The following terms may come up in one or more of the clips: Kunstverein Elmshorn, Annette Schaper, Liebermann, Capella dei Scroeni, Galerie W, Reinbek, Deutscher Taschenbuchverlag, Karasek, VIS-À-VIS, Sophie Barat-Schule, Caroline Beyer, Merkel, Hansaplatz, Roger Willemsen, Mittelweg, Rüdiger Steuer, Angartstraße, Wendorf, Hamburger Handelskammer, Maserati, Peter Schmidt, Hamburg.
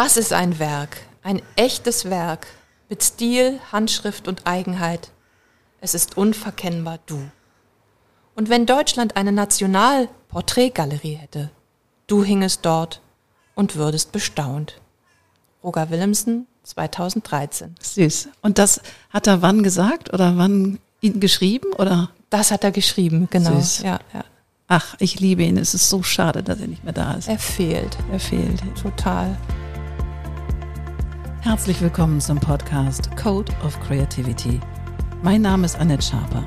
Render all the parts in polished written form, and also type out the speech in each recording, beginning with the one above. Das ist ein Werk, ein echtes Werk mit Stil, Handschrift und Eigenheit. Es ist unverkennbar du. Und wenn Deutschland eine Nationalporträtgalerie hätte, du hingest dort und würdest bestaunt. Roger Willemsen, 2013. Süß. Und das hat er wann gesagt oder wann geschrieben? Oder? Das hat er geschrieben, genau. Süß. Ja, ja. Ach, ich liebe ihn. Es ist so schade, dass er nicht mehr da ist. Er fehlt. Er fehlt. Total. Herzlich willkommen zum Podcast Code of Creativity. Mein Name ist Annette Schaper.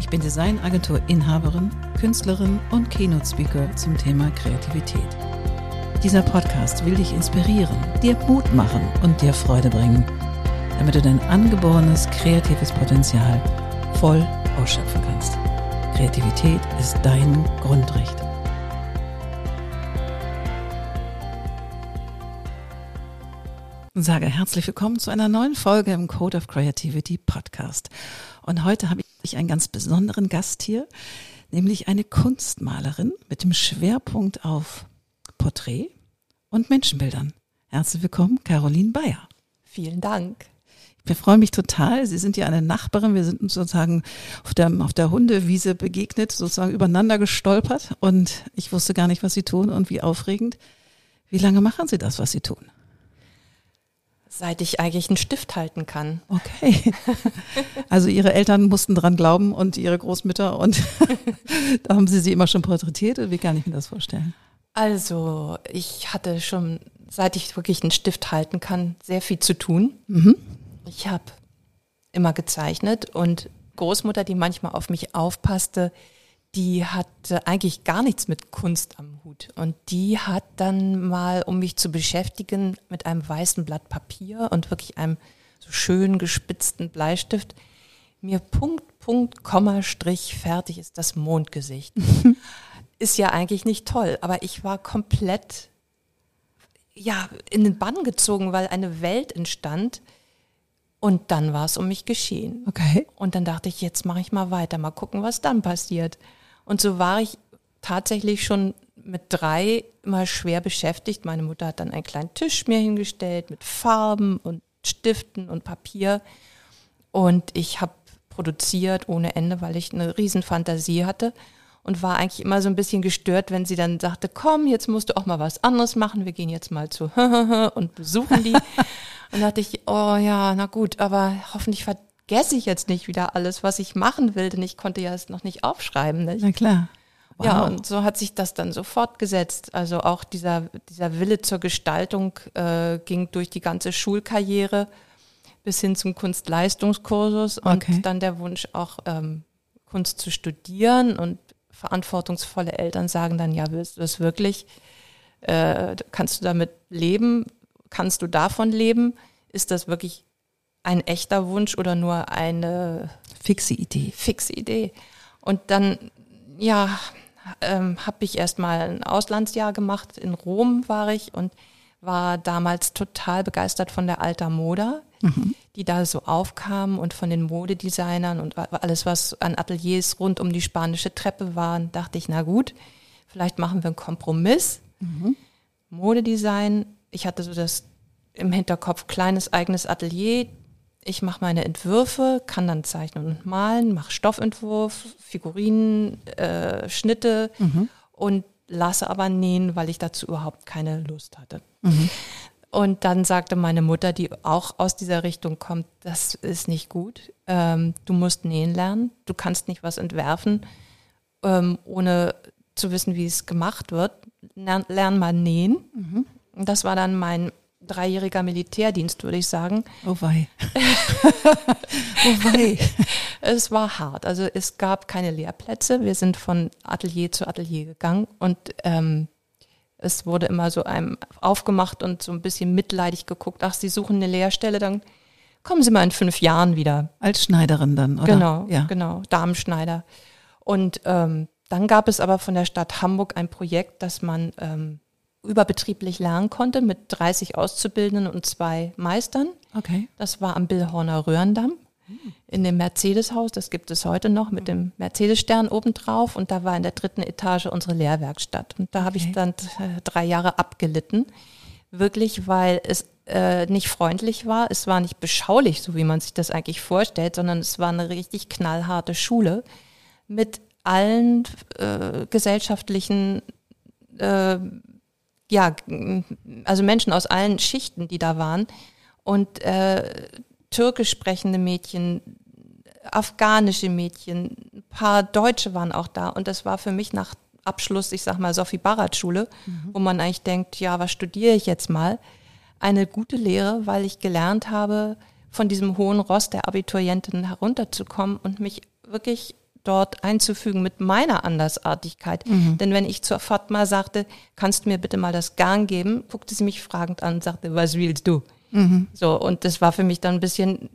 Ich bin Designagentur-Inhaberin, Künstlerin und Keynote-Speaker zum Thema Kreativität. Dieser Podcast will dich inspirieren, dir Mut machen und dir Freude bringen, damit du dein angeborenes kreatives Potenzial voll ausschöpfen kannst. Kreativität ist dein Grundrecht. Und sage herzlich willkommen zu einer neuen Folge im Code of Creativity Podcast. Und heute habe ich einen ganz besonderen Gast hier, nämlich eine Kunstmalerin mit dem Schwerpunkt auf Porträt und Menschenbildern. Herzlich willkommen, Caroline Beyer. Vielen Dank. Ich freue mich total. Sie sind ja eine Nachbarin. Wir sind uns sozusagen auf der Hundewiese begegnet, sozusagen übereinander gestolpert. Und ich wusste gar nicht, was Sie tun und wie aufregend. Wie lange machen Sie das, was Sie tun? Seit ich eigentlich einen Stift halten kann. Okay. Also Ihre Eltern mussten dran glauben und Ihre Großmütter. Und da haben Sie sie immer schon porträtiert. Wie kann ich mir das vorstellen? Also ich hatte schon, seit ich wirklich einen Stift halten kann, sehr viel zu tun. Mhm. Ich habe immer gezeichnet und Großmutter, die manchmal auf mich aufpasste, die hatte eigentlich gar nichts mit Kunst am Hut. Und die hat dann mal, um mich zu beschäftigen, mit einem weißen Blatt Papier und wirklich einem so schön gespitzten Bleistift mir Punkt, Punkt, Komma, Strich, fertig ist das Mondgesicht. Ist ja eigentlich nicht toll, aber ich war komplett in den Bann gezogen, weil eine Welt entstand. Und dann war es um mich geschehen. Okay. Und dann dachte ich, jetzt mache ich mal weiter, mal gucken, was dann passiert. Und so war ich tatsächlich schon mit 3 immer schwer beschäftigt. Meine Mutter hat dann einen kleinen Tisch mir hingestellt mit Farben und Stiften und Papier. Und ich habe produziert ohne Ende, weil ich eine riesen Fantasie hatte und war eigentlich immer so ein bisschen gestört, wenn sie dann sagte, komm, jetzt musst du auch mal was anderes machen. Wir gehen jetzt mal zu und besuchen die. Und dachte ich, oh ja, na gut, aber hoffentlich vergesse ich jetzt nicht wieder alles, was ich machen will, denn ich konnte ja es noch nicht aufschreiben. Nicht? Na klar. Wow. Ja, und so hat sich das dann so fortgesetzt. Also auch dieser Wille zur Gestaltung ging durch die ganze Schulkarriere bis hin zum Kunstleistungskursus und dann der Wunsch auch Kunst zu studieren. Und verantwortungsvolle Eltern sagen dann, ja, willst du das wirklich? Kannst du damit leben? Kannst du davon leben? Ist das wirklich ein echter Wunsch oder nur eine fixe Idee? Und dann, habe ich erst mal ein Auslandsjahr gemacht. In Rom war ich und war damals total begeistert von der Alta Moda, die da so aufkamen und von den Modedesignern und alles, was an Ateliers rund um die spanische Treppe waren. Dachte ich, na gut, vielleicht machen wir einen Kompromiss. Mhm. Modedesign. Ich hatte so das im Hinterkopf, kleines eigenes Atelier, ich mache meine Entwürfe, kann dann zeichnen und malen, mache Stoffentwurf, Figurinen, Schnitte und lasse aber nähen, weil ich dazu überhaupt keine Lust hatte. Mhm. Und dann sagte meine Mutter, die auch aus dieser Richtung kommt, das ist nicht gut, du musst nähen lernen, du kannst nicht was entwerfen, ohne zu wissen, wie es gemacht wird, lern mal nähen. Mhm. Das war dann mein 3-jähriger Militärdienst, würde ich sagen. Oh wei. Oh wei. Es war hart. Also es gab keine Lehrplätze. Wir sind von Atelier zu Atelier gegangen und es wurde immer so einem aufgemacht und so ein bisschen mitleidig geguckt. Ach, Sie suchen eine Lehrstelle, dann kommen Sie mal in 5 Jahren wieder. Als Schneiderin dann, oder? Genau, ja. Genau. Damenschneider. Und dann gab es aber von der Stadt Hamburg ein Projekt, dass man überbetrieblich lernen konnte mit 30 Auszubildenden und 2 Meistern. Okay. Das war am Billhorner Röhrendamm in dem Mercedes-Haus. Das gibt es heute noch mit dem Mercedes-Stern obendrauf. Und da war in der 3. Etage unsere Lehrwerkstatt. Und da habe ich dann 3 Jahre abgelitten, wirklich, weil es nicht freundlich war. Es war nicht beschaulich, so wie man sich das eigentlich vorstellt, sondern es war eine richtig knallharte Schule mit allen gesellschaftlichen, also Menschen aus allen Schichten, die da waren. Und türkisch sprechende Mädchen, afghanische Mädchen, ein paar Deutsche waren auch da. Und das war für mich nach Abschluss, ich sag mal, Sophie Barat-Schule, wo man eigentlich denkt, ja, was studiere ich jetzt mal? Eine gute Lehre, weil ich gelernt habe, von diesem hohen Ross der Abiturientinnen herunterzukommen und mich wirklich dort einzufügen mit meiner Andersartigkeit. Denn wenn ich zur Fatma sagte, kannst du mir bitte mal das Garn geben, guckte sie mich fragend an und sagte, was willst du? So, und das war für mich dann ein bisschen,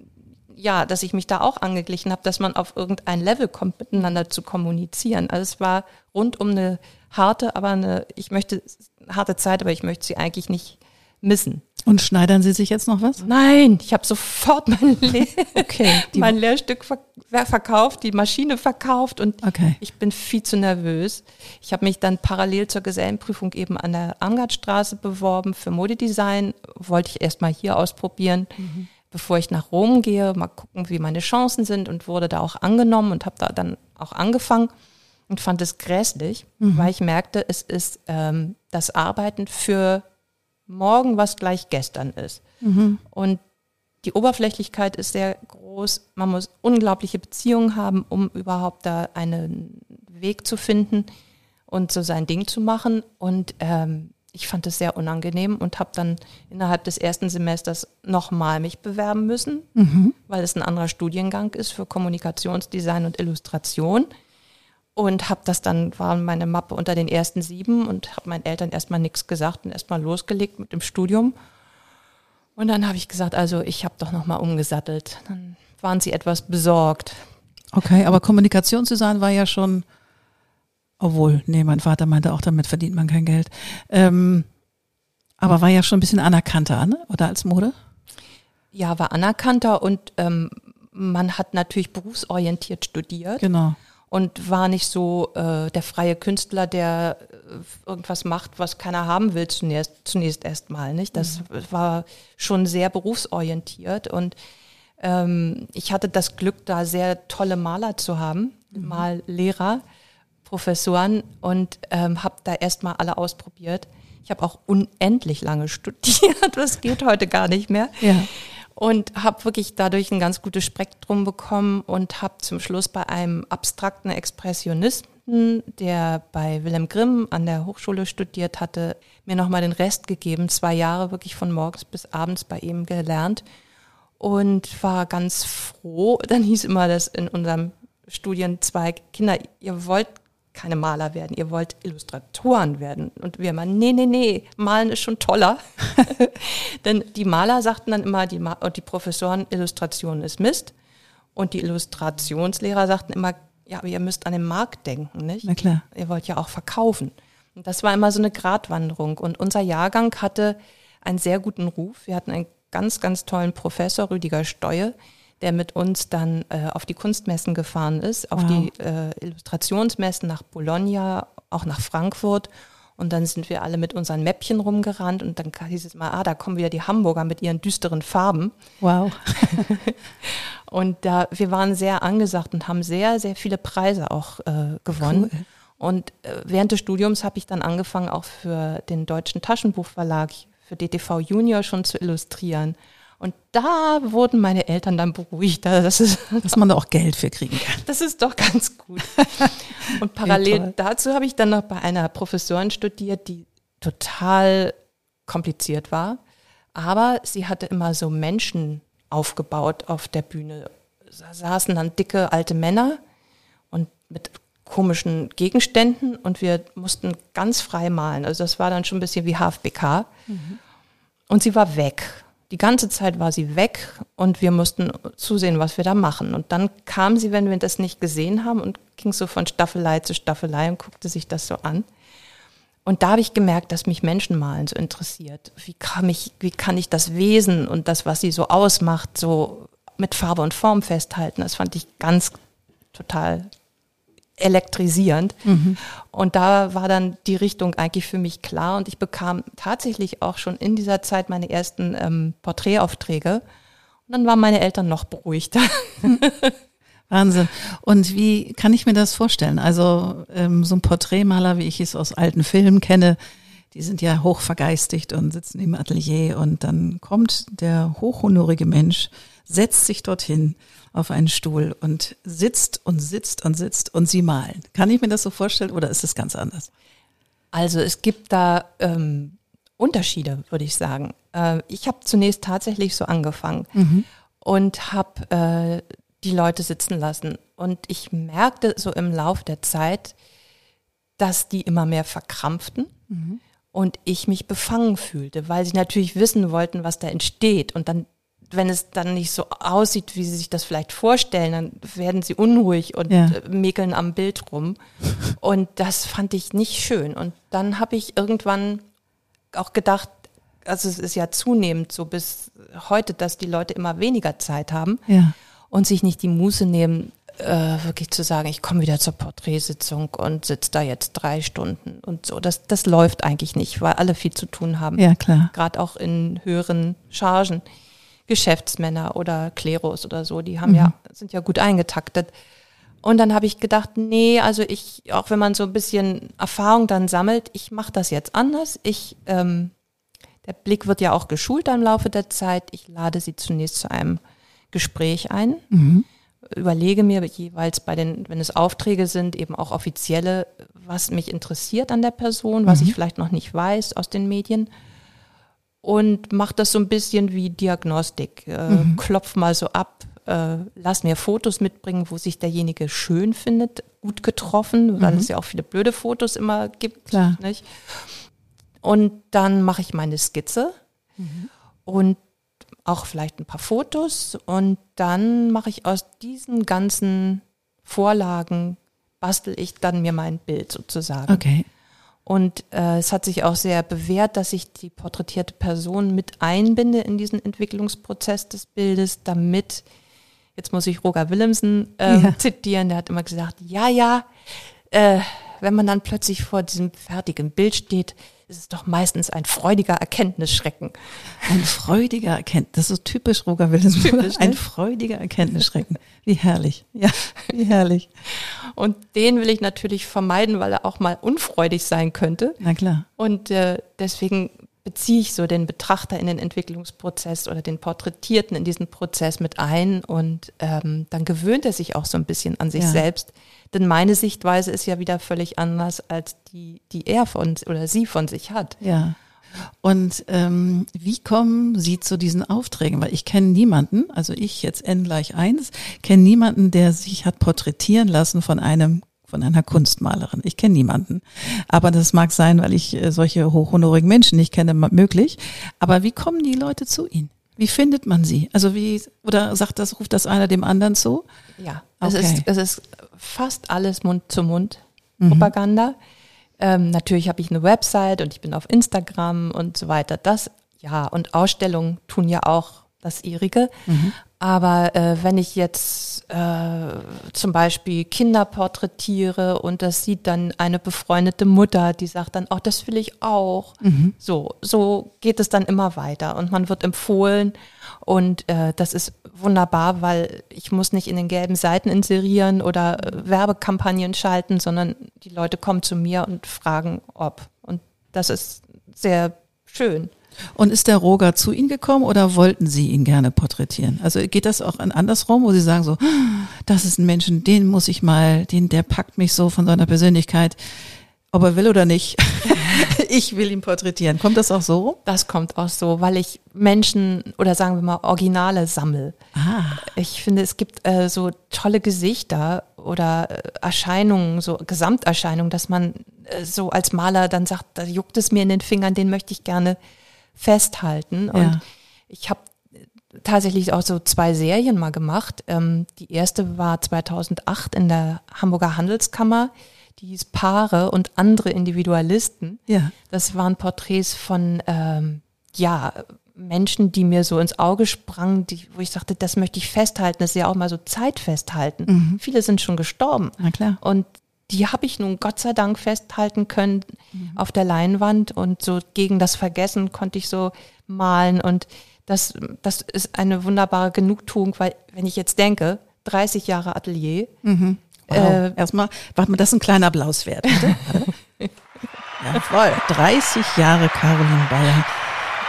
ja, dass ich mich da auch angeglichen habe, dass man auf irgendein Level kommt, miteinander zu kommunizieren. Also es war rundum eine harte, aber eine, ich möchte, harte Zeit, aber ich möchte sie eigentlich nicht missen. Und schneidern Sie sich jetzt noch was? Nein, ich habe sofort mein Lehrstück verkauft, die Maschine verkauft und ich bin viel zu nervös. Ich habe mich dann parallel zur Gesellenprüfung eben an der Angartstraße beworben für Modedesign. Wollte ich erstmal hier ausprobieren, bevor ich nach Rom gehe, mal gucken, wie meine Chancen sind, und wurde da auch angenommen und habe da dann auch angefangen und fand es grässlich, weil ich merkte, es ist das Arbeiten für morgen, was gleich gestern ist. Und die Oberflächlichkeit ist sehr groß. Man muss unglaubliche Beziehungen haben, um überhaupt da einen Weg zu finden und so sein Ding zu machen. Und ich fand das sehr unangenehm und habe dann innerhalb des ersten Semesters nochmal mich bewerben müssen, weil es ein anderer Studiengang ist für Kommunikationsdesign und Illustration. Und habe das dann, war meine Mappe unter den ersten 7 und habe meinen Eltern erstmal nichts gesagt und erstmal losgelegt mit dem Studium. Und dann habe ich gesagt, also ich habe doch nochmal umgesattelt. Dann waren sie etwas besorgt. Okay, aber Kommunikationsdesign war ja schon, obwohl, nee, mein Vater meinte auch, damit verdient man kein Geld. Aber war ja schon ein bisschen anerkannter, ne? Oder als Mode? Ja, war anerkannter und man hat natürlich berufsorientiert studiert. Genau. Und war nicht so der freie Künstler, der irgendwas macht, was keiner haben will zunächst erstmal, nicht? Das war schon sehr berufsorientiert und ich hatte das Glück, da sehr tolle Maler zu haben, Mallehrer, Professoren, und habe da erstmal alle ausprobiert. Ich habe auch unendlich lange studiert, das geht heute gar nicht mehr. Ja. Und habe wirklich dadurch ein ganz gutes Spektrum bekommen und habe zum Schluss bei einem abstrakten Expressionisten, der bei Willem Grimm an der Hochschule studiert hatte, mir nochmal den Rest gegeben. 2 Jahre wirklich von morgens bis abends bei ihm gelernt und war ganz froh. Dann hieß immer das in unserem Studienzweig, Kinder, ihr wollt keine Maler werden, ihr wollt Illustratoren werden. Und wir immer, nee, malen ist schon toller. Denn die Maler sagten dann immer, die Professoren, Illustration ist Mist. Und die Illustrationslehrer sagten immer, ja, aber ihr müsst an den Markt denken, nicht? Na klar. Ihr wollt ja auch verkaufen. Und das war immer so eine Gratwanderung. Und unser Jahrgang hatte einen sehr guten Ruf. Wir hatten einen ganz, ganz tollen Professor, Rüdiger Steuer, der mit uns dann auf die Kunstmessen gefahren ist, auf die Illustrationsmessen nach Bologna, auch nach Frankfurt. Und dann sind wir alle mit unseren Mäppchen rumgerannt und dann hieß es mal, da kommen wieder die Hamburger mit ihren düsteren Farben. Wow. Und wir waren sehr angesagt und haben sehr, sehr viele Preise auch gewonnen. Cool. Und während des Studiums habe ich dann angefangen, auch für den Deutschen Taschenbuchverlag, für DTV Junior schon zu illustrieren. Und da wurden meine Eltern dann beruhigt, dass man da auch Geld für kriegen kann. Das ist doch ganz gut. Und parallel dazu habe ich dann noch bei einer Professorin studiert, die total kompliziert war. Aber sie hatte immer so Menschen aufgebaut auf der Bühne. Da saßen dann dicke alte Männer und mit komischen Gegenständen und wir mussten ganz frei malen. Also das war dann schon ein bisschen wie HFBK. Und sie war weg. Die ganze Zeit war sie weg und wir mussten zusehen, was wir da machen. Und dann kam sie, wenn wir das nicht gesehen haben, und ging so von Staffelei zu Staffelei und guckte sich das so an. Und da habe ich gemerkt, dass mich Menschenmalen so interessiert. Wie kann ich das Wesen und das, was sie so ausmacht, so mit Farbe und Form festhalten? Das fand ich total elektrisierend. Mhm. Und da war dann die Richtung eigentlich für mich klar. Und ich bekam tatsächlich auch schon in dieser Zeit meine ersten Porträtaufträge. Und dann waren meine Eltern noch beruhigter. Wahnsinn. Und wie kann ich mir das vorstellen? Also so ein Porträtmaler, wie ich es aus alten Filmen kenne, die sind ja hoch vergeistigt und sitzen im Atelier. Und dann kommt der hochhonorige Mensch, setzt sich dorthin auf einen Stuhl und sitzt und sitzt und sitzt und sie malen. Kann ich mir das so vorstellen oder ist es ganz anders? Also es gibt da Unterschiede, würde ich sagen. Ich habe zunächst tatsächlich so angefangen und habe die Leute sitzen lassen. Und ich merkte so im Lauf der Zeit, dass die immer mehr verkrampften. Mhm. Und ich mich befangen fühlte, weil sie natürlich wissen wollten, was da entsteht. Und dann, wenn es dann nicht so aussieht, wie sie sich das vielleicht vorstellen, dann werden sie unruhig und mäkeln am Bild rum. Und das fand ich nicht schön. Und dann habe ich irgendwann auch gedacht, also es ist ja zunehmend so bis heute, dass die Leute immer weniger Zeit haben und sich nicht die Muße nehmen, wirklich zu sagen, ich komme wieder zur Porträtsitzung und sitze da jetzt 3 Stunden und so. Das läuft eigentlich nicht, weil alle viel zu tun haben. Ja, klar. Gerade auch in höheren Chargen. Geschäftsmänner oder Klerus oder so, die haben sind ja gut eingetaktet. Und dann habe ich gedacht, nee, also ich, auch wenn man so ein bisschen Erfahrung dann sammelt, ich mache das jetzt anders. Der Blick wird ja auch geschult im Laufe der Zeit. Ich lade sie zunächst zu einem Gespräch ein. Mhm. Überlege mir jeweils wenn es Aufträge sind, eben auch offizielle, was mich interessiert an der Person, was ich vielleicht noch nicht weiß aus den Medien. Und mache das so ein bisschen wie Diagnostik. Klopf mal so ab, lass mir Fotos mitbringen, wo sich derjenige schön findet, gut getroffen, weil es ja auch viele blöde Fotos immer gibt. Klar. Nicht? Und dann mache ich meine Skizze und auch vielleicht ein paar Fotos und dann mache ich aus diesen ganzen Vorlagen, bastel ich dann mir mein Bild sozusagen. Okay. Und es hat sich auch sehr bewährt, dass ich die porträtierte Person mit einbinde in diesen Entwicklungsprozess des Bildes, damit, jetzt muss ich Roger Willemsen zitieren, der hat immer gesagt, wenn man dann plötzlich vor diesem fertigen Bild steht, ist es doch meistens ein freudiger Erkenntnisschrecken. Ein freudiger Erkenntnisschrecken, das ist so typisch Roger Willemsen. Ein freudiger Erkenntnisschrecken, wie herrlich, ja, wie herrlich. Und den will ich natürlich vermeiden, weil er auch mal unfreudig sein könnte. Na klar. Und deswegen beziehe ich so den Betrachter in den Entwicklungsprozess oder den Porträtierten in diesen Prozess mit ein und dann gewöhnt er sich auch so ein bisschen an sich selbst. Denn meine Sichtweise ist ja wieder völlig anders als die, die er von oder sie von sich hat. Ja. Und wie kommen Sie zu diesen Aufträgen? Weil ich kenne niemanden, also ich jetzt N=1, kenne niemanden, der sich hat porträtieren lassen von einer Kunstmalerin. Ich kenne niemanden. Aber das mag sein, weil ich solche hochhonorigen Menschen nicht kenne, möglich. Aber wie kommen die Leute zu Ihnen? Wie findet man sie? Also wie, oder ruft das einer dem anderen zu? Ja, okay. Es ist fast alles Mund-zu-Mund-Propaganda. Natürlich habe ich eine Website und ich bin auf Instagram und so weiter. Das, ja, und Ausstellungen tun ja auch das Ihrige. Aber wenn ich jetzt zum Beispiel Kinder porträtiere und das sieht dann eine befreundete Mutter, die sagt dann, oh, das will ich auch. So geht es dann immer weiter und man wird empfohlen und das ist wunderbar, weil ich muss nicht in den gelben Seiten inserieren oder Werbekampagnen schalten, sondern die Leute kommen zu mir und fragen, ob. Und das ist sehr schön. Und ist der Roger zu Ihnen gekommen oder wollten Sie ihn gerne porträtieren? Also geht das auch andersrum, wo Sie sagen so, das ist ein Mensch, den muss ich mal, der packt mich so von seiner Persönlichkeit, ob er will oder nicht. Ich will ihn porträtieren. Kommt das auch so? Das kommt auch so, weil ich Menschen oder sagen wir mal Originale sammle. Ich finde, es gibt so tolle Gesichter oder Erscheinungen, so Gesamterscheinungen, dass man so als Maler dann sagt, da juckt es mir in den Fingern, den möchte ich gerne festhalten. Und ich habe tatsächlich auch so 2 Serien mal gemacht. Die erste war 2008 in der Hamburger Handelskammer. Die hieß Paare und andere Individualisten. Ja. Das waren Porträts von Menschen, die mir so ins Auge sprangen, wo ich sagte, das möchte ich festhalten. Das ist ja auch mal so Zeit festhalten. Viele sind schon gestorben. Na klar. Und die habe ich nun Gott sei Dank festhalten können auf der Leinwand, und so gegen das Vergessen konnte ich so malen, und das ist eine wunderbare Genugtuung, weil wenn ich jetzt denke, 30 Jahre Atelier. Mhm. Wow. Erstmal, warte mal, das ist ein kleiner Applaus wert. Ja, voll. 30 Jahre Caroline Beyer.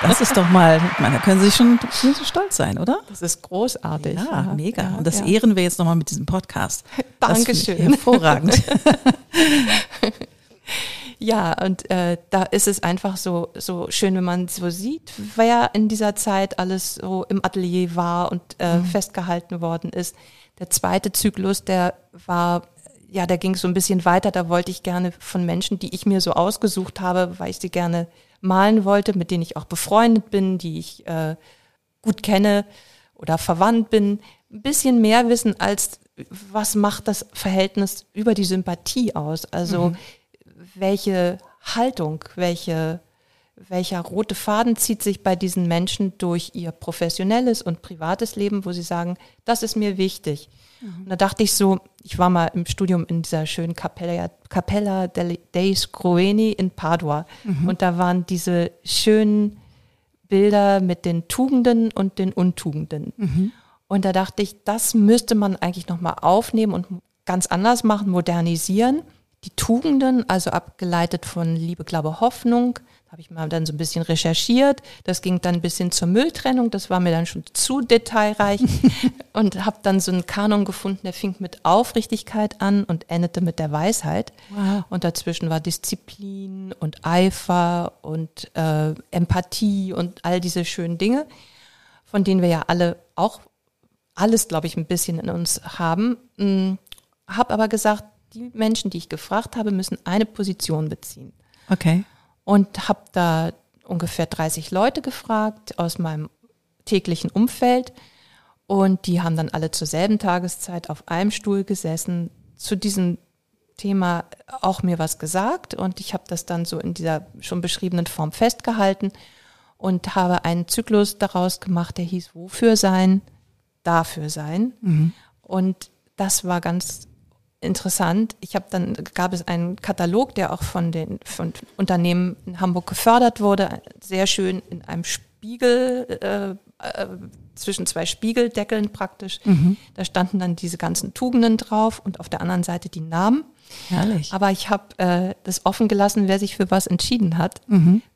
Das ist doch mal, ich meine, da können Sie schon stolz sein, oder? Das ist großartig. Ja, ja, mega. Ja, und das ehren wir jetzt nochmal mit diesem Podcast. Dankeschön. Hervorragend. Ja, und da ist es einfach so schön, wenn man so sieht, wer in dieser Zeit alles so im Atelier war und festgehalten worden ist. Der zweite Zyklus, der ging so ein bisschen weiter. Da wollte ich gerne von Menschen, die ich mir so ausgesucht habe, weil ich sie gerne malen wollte, mit denen ich auch befreundet bin, die ich gut kenne oder verwandt bin, ein bisschen mehr wissen, als was macht das Verhältnis über die Sympathie aus. Also welche Haltung, welcher rote Faden zieht sich bei diesen Menschen durch ihr professionelles und privates Leben, wo sie sagen, das ist mir wichtig. Mhm. Und da dachte ich so, ich war mal im Studium in dieser schönen Capella dei Scroeni in Padua. Mhm. Und da waren diese schönen Bilder mit den Tugenden und den Untugenden. Mhm. Und da dachte ich, das müsste man eigentlich nochmal aufnehmen und ganz anders machen, modernisieren. Die Tugenden, also abgeleitet von Liebe, Glaube, Hoffnung, habe ich mal dann so ein bisschen recherchiert. Das ging dann ein bisschen zur Mülltrennung, das war mir dann schon zu detailreich und habe dann so einen Kanon gefunden, der fing mit Aufrichtigkeit an und endete mit der Weisheit. Wow. Und dazwischen war Disziplin und Eifer und Empathie und all diese schönen Dinge, von denen wir ja alle auch alles, glaube ich, ein bisschen in uns haben. Habe aber gesagt, die Menschen, die ich gefragt habe, müssen eine Position beziehen. Okay. Und habe da ungefähr 30 Leute gefragt aus meinem täglichen Umfeld. Und die haben dann alle zur selben Tageszeit auf einem Stuhl gesessen, zu diesem Thema auch mir was gesagt. Und ich habe das dann so in dieser schon beschriebenen Form festgehalten und habe einen Zyklus daraus gemacht, der hieß Wofür sein, dafür sein. Mhm. Und das war ganz interessant. Gab es einen Katalog, der auch von Unternehmen in Hamburg gefördert wurde, sehr schön in einem Spiegel, zwischen zwei Spiegeldeckeln praktisch. Mhm. Da standen dann diese ganzen Tugenden drauf und auf der anderen Seite die Namen. Herrlich. Aber ich habe das offen gelassen, wer sich für was entschieden hat,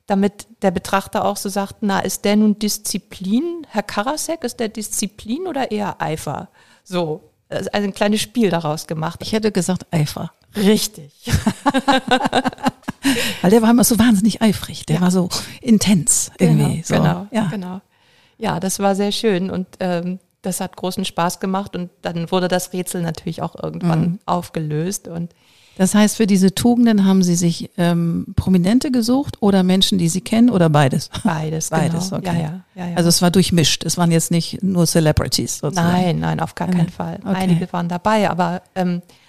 damit der Betrachter auch so sagt, na, ist der nun Disziplin? Herr Karasek, ist der Disziplin oder eher Eifer? So. Also ein kleines Spiel daraus gemacht. Ich hätte gesagt Eifer. Richtig. Weil der war immer so wahnsinnig eifrig. Der war so intens irgendwie. Genau, so. Genau. Ja, das war sehr schön und das hat großen Spaß gemacht. Und dann wurde das Rätsel natürlich auch irgendwann aufgelöst. Und das heißt, für diese Tugenden haben Sie sich Prominente gesucht oder Menschen, die Sie kennen, oder beides? Beides, genau. Okay. Ja. Also es war durchmischt, es waren jetzt nicht nur Celebrities sozusagen? Nein, auf gar keinen Fall. Okay. Einige waren dabei, aber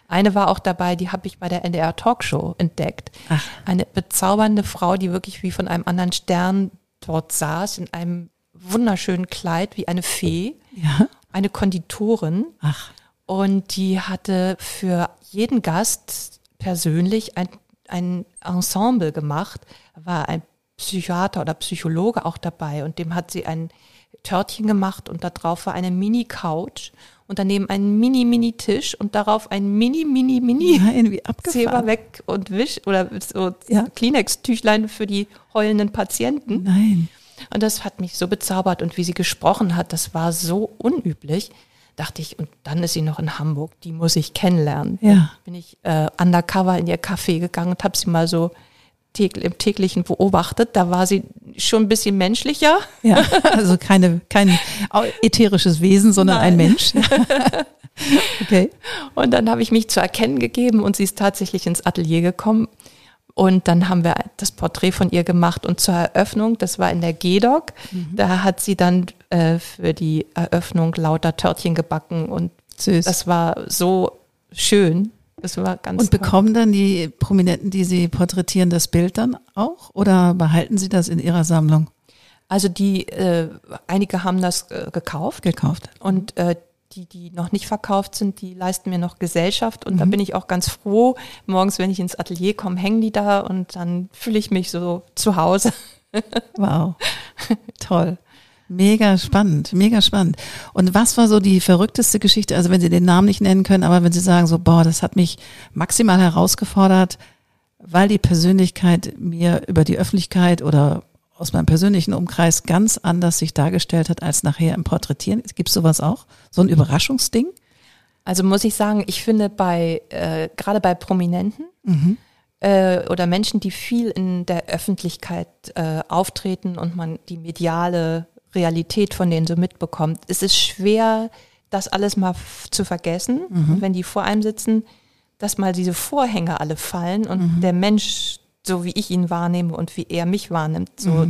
eine war auch dabei, die habe ich bei der NDR Talkshow entdeckt. Ach. Eine bezaubernde Frau, die wirklich wie von einem anderen Stern dort saß, in einem wunderschönen Kleid, wie eine Fee, eine Konditorin. Ach. Und die hatte für jeden Gast persönlich ein Ensemble gemacht, war ein Psychiater oder Psychologe auch dabei und dem hat sie ein Törtchen gemacht und da drauf war eine Mini-Couch und daneben ein Mini-Mini-Tisch und darauf ein Mini-Mini-Mini Zeber weg und Wisch oder so Kleenex-Tüchlein für die heulenden Patienten. Nein. Und das hat mich so bezaubert und wie sie gesprochen hat, das war so unüblich. Dachte ich, und dann ist sie noch in Hamburg, die muss ich kennenlernen. Ja. Bin ich undercover in ihr Café gegangen und habe sie mal so im Täglichen beobachtet. Da war sie schon ein bisschen menschlicher. Ja, also kein ätherisches Wesen, sondern ein Mensch. Okay. Und dann habe ich mich zu erkennen gegeben und sie ist tatsächlich ins Atelier gekommen. Und dann haben wir das Porträt von ihr gemacht und zur Eröffnung, das war in der GEDOK, da hat sie dann für die Eröffnung lauter Törtchen gebacken und süß. Das war so schön. Das war ganz und toll. Bekommen dann die Prominenten, die Sie porträtieren, das Bild dann auch oder behalten Sie das in Ihrer Sammlung? Also einige haben das gekauft. Und die noch nicht verkauft sind, die leisten mir noch Gesellschaft. Und da bin ich auch ganz froh. Morgens, wenn ich ins Atelier komme, hängen die da und dann fühle ich mich so zu Hause. Wow, toll. Mega spannend, mega spannend. Und was war so die verrückteste Geschichte, also wenn Sie den Namen nicht nennen können, aber wenn Sie sagen so, boah, das hat mich maximal herausgefordert, weil die Persönlichkeit mir über die Öffentlichkeit oder aus meinem persönlichen Umkreis ganz anders sich dargestellt hat, als nachher im Porträtieren. Gibt es sowas auch? So ein Überraschungsding? Also muss ich sagen, ich finde bei, gerade bei Prominenten, oder Menschen, die viel in der Öffentlichkeit auftreten und man die mediale Realität von denen so mitbekommt, es ist schwer, das alles mal zu vergessen, wenn die vor einem sitzen, dass mal diese Vorhänge alle fallen und der Mensch, so wie ich ihn wahrnehme und wie er mich wahrnimmt, so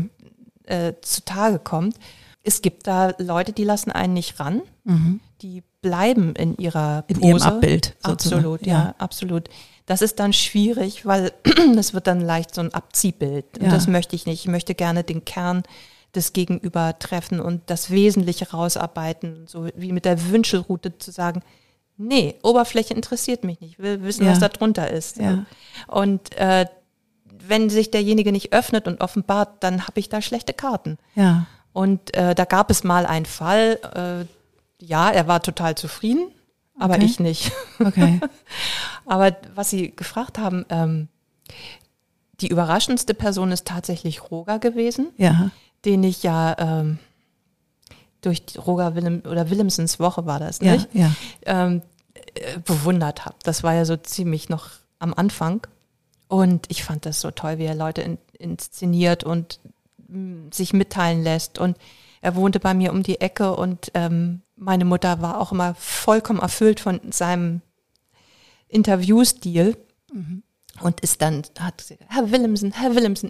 zutage kommt. Es gibt da Leute, die lassen einen nicht ran, die bleiben in ihrer Pose. In ihrem Abbild. Sozusagen. Absolut, ja, absolut. Das ist dann schwierig, weil es wird dann leicht so ein Abziehbild. Und das möchte ich nicht. Ich möchte gerne den Kern des Gegenüber treffen und das Wesentliche rausarbeiten. So wie mit der Wünschelrute zu sagen, nee, Oberfläche interessiert mich nicht. Ich will wissen, was da drunter ist. Ja. Und wenn sich derjenige nicht öffnet und offenbart, dann habe ich da schlechte Karten. Ja. Und da gab es mal einen Fall, ja, er war total zufrieden, aber ich nicht. Okay. Aber was Sie gefragt haben, die überraschendste Person ist tatsächlich Roger gewesen, den ich ja durch Roger Willemsens Woche war das, nicht? Ja. Bewundert habe. Das war ja so ziemlich noch am Anfang. Und ich fand das so toll, wie er Leute inszeniert und sich mitteilen lässt. Und er wohnte bei mir um die Ecke und meine Mutter war auch immer vollkommen erfüllt von seinem Interviewstil und ist dann, hat gesagt, Herr Willemsen,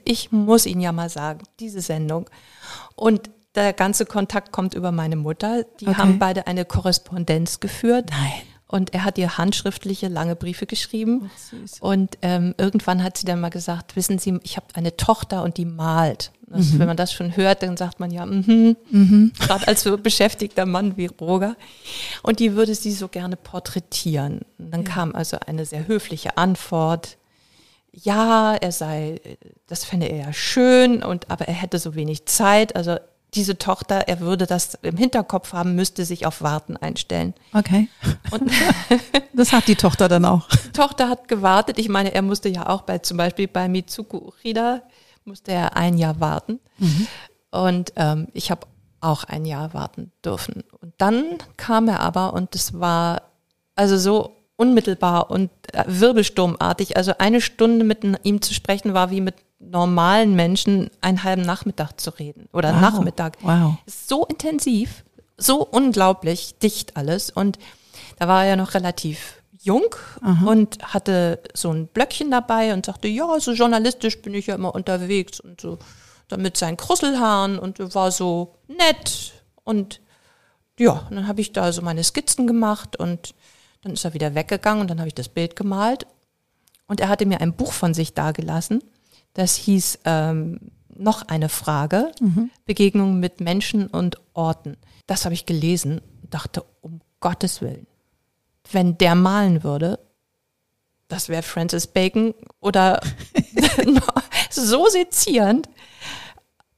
ich muss Ihnen ja mal sagen, diese Sendung. Und der ganze Kontakt kommt über meine Mutter. Die haben beide eine Korrespondenz geführt. Nein. Und er hat ihr handschriftliche, lange Briefe geschrieben. Oh, süß. Und irgendwann hat sie dann mal gesagt, wissen Sie, ich habe eine Tochter und die malt. Das, wenn man das schon hört, dann sagt man ja, gerade als so beschäftigter Mann wie Roger. Und die würde sie so gerne porträtieren. Und dann kam also eine sehr höfliche Antwort. Ja, er sei, das fände er ja schön, und aber er hätte so wenig Zeit, also diese Tochter, er würde das im Hinterkopf haben, müsste sich auf Warten einstellen. Okay. Und das hat die Tochter dann auch. Die Tochter hat gewartet. Ich meine, er musste ja auch bei, zum Beispiel bei Mitsuko Uchida, musste er ein Jahr warten. Und ich habe auch ein Jahr warten dürfen. Und dann kam er aber, und es war also so unmittelbar und wirbelsturmartig. Also eine Stunde mit ihm zu sprechen war wie mit normalen Menschen einen halben Nachmittag zu reden oder Nachmittag. Wow. Ist so intensiv, so unglaublich dicht alles, und da war er ja noch relativ jung und hatte so ein Blöckchen dabei und sagte, ja, so journalistisch bin ich ja immer unterwegs, und so dann mit seinen Krusselhaaren, und war so nett, und ja, und dann habe ich da so meine Skizzen gemacht, und dann ist er wieder weggegangen, und dann habe ich das Bild gemalt, und er hatte mir ein Buch von sich dagelassen. Das hieß noch eine Frage, Begegnung mit Menschen und Orten. Das habe ich gelesen und dachte, um Gottes Willen, wenn der malen würde, das wäre Francis Bacon oder so sezierend.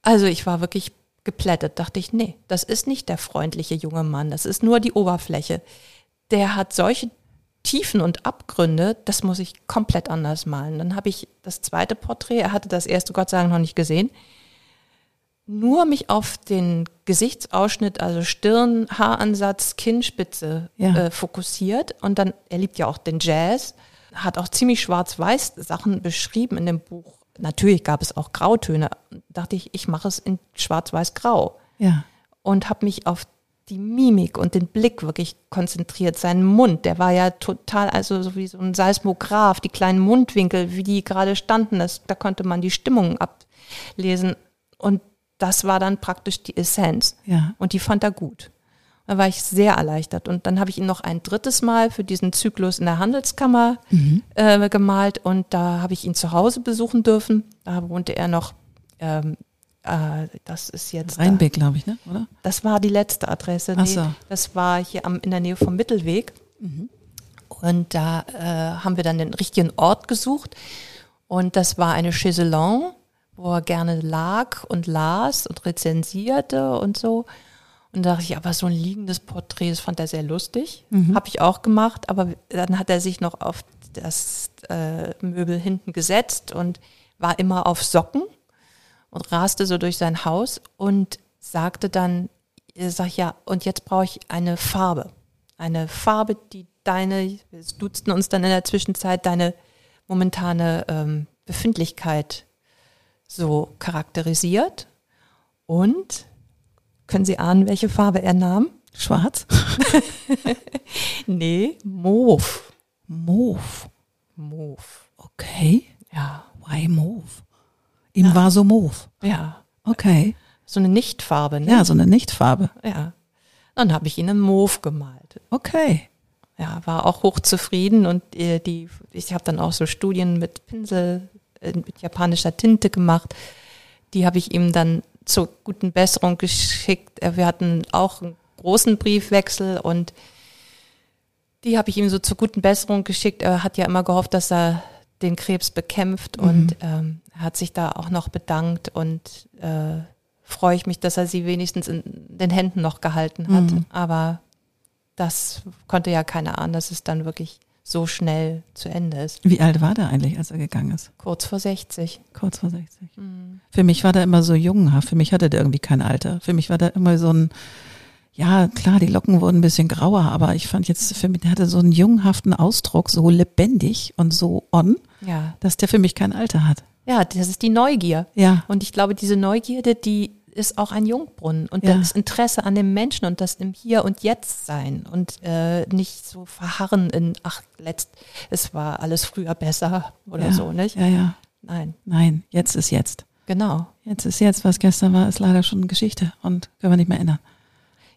Also ich war wirklich geplättet, dachte ich, nee, das ist nicht der freundliche junge Mann, das ist nur die Oberfläche. Der hat solche Tiefen und Abgründe, das muss ich komplett anders malen. Dann habe ich das zweite Porträt, er hatte das erste, Gott sei Dank, noch nicht gesehen, nur mich auf den Gesichtsausschnitt, also Stirn, Haaransatz, Kinnspitze fokussiert. Und dann, er liebt ja auch den Jazz, hat auch ziemlich schwarz-weiß Sachen beschrieben in dem Buch. Natürlich gab es auch Grautöne. Dachte ich, ich mache es in schwarz-weiß-grau. Ja. Und habe mich auf die Mimik und den Blick wirklich konzentriert, seinen Mund, der war ja total, also so wie so ein Seismograph, die kleinen Mundwinkel, wie die gerade standen, da konnte man die Stimmung ablesen, und das war dann praktisch die Essenz, und die fand er gut. Da war ich sehr erleichtert, und dann habe ich ihn noch ein drittes Mal für diesen Zyklus in der Handelskammer gemalt, und da habe ich ihn zu Hause besuchen dürfen, da wohnte er noch das ist jetzt Reinbek, glaube ich, ne? Oder? Das war die letzte Adresse. Ach so. Nee, das war hier in der Nähe vom Mittelweg. Mhm. Und da haben wir dann den richtigen Ort gesucht. Und das war eine Chaiselongue, wo er gerne lag und las und rezensierte und so. Und da dachte ich, aber so ein liegendes Porträt, das fand er sehr lustig. Mhm. Habe ich auch gemacht, aber dann hat er sich noch auf das Möbel hinten gesetzt und war immer auf Socken und raste so durch sein Haus und sagte dann, und jetzt brauche ich eine Farbe, die wir duzten uns dann in der Zwischenzeit, deine momentane Befindlichkeit so charakterisiert. Und können Sie ahnen, welche Farbe er nahm? Schwarz? Nee, Mauve. Mauve. Mauve. Okay. Ja. Why Mauve? Ihm war so Mauve. Ja. Okay. So eine Nichtfarbe, ne? Ja, so eine Nichtfarbe. Ja. Dann habe ich ihn in Mauve gemalt. Okay. Ja, war auch hochzufrieden und ich habe dann auch so Studien mit Pinsel, mit japanischer Tinte gemacht. Die habe ich ihm dann zur guten Besserung geschickt. Wir hatten auch einen großen Briefwechsel und die habe ich ihm so zur guten Besserung geschickt. Er hat ja immer gehofft, dass er den Krebs bekämpft und hat sich da auch noch bedankt und freue ich mich, dass er sie wenigstens in den Händen noch gehalten hat. Mhm. Aber das konnte ja keiner ahnen, dass es dann wirklich so schnell zu Ende ist. Wie alt war der eigentlich, als er gegangen ist? Kurz vor 60. Kurz vor 60. Mhm. Für mich war der immer so jungenhaft. Für mich hatte der irgendwie kein Alter. Für mich war der immer so ein, ja klar, die Locken wurden ein bisschen grauer, aber ich fand jetzt, für mich, der hatte so einen jungenhaften Ausdruck, so lebendig und so on, ja, dass der für mich kein Alter hat. Ja, das ist die Neugier. Ja. Und ich glaube, diese Neugierde, die ist auch ein Jungbrunnen und das Interesse an dem Menschen und das im Hier und Jetzt sein und nicht so verharren in, es war alles früher besser oder so, nicht? Ja, ja. Nein. Nein, jetzt ist jetzt. Genau. Jetzt ist jetzt, was gestern war, ist leider schon Geschichte und können wir nicht mehr ändern.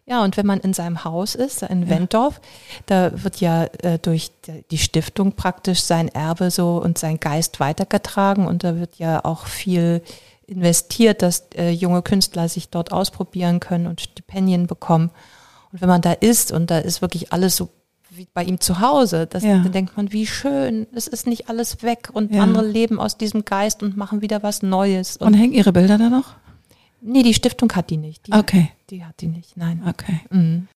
Ja, und wenn man in seinem Haus ist, in Wendorf, da wird ja durch die Stiftung praktisch sein Erbe so und sein Geist weitergetragen und da wird ja auch viel investiert, dass junge Künstler sich dort ausprobieren können und Stipendien bekommen. Und wenn man da ist und da ist wirklich alles so wie bei ihm zu Hause, dann denkt man, wie schön, es ist nicht alles weg und andere leben aus diesem Geist und machen wieder was Neues. Und hängen Ihre Bilder da noch? Nee, die Stiftung hat die nicht. Die hat die nicht, nein. Okay. Mhm.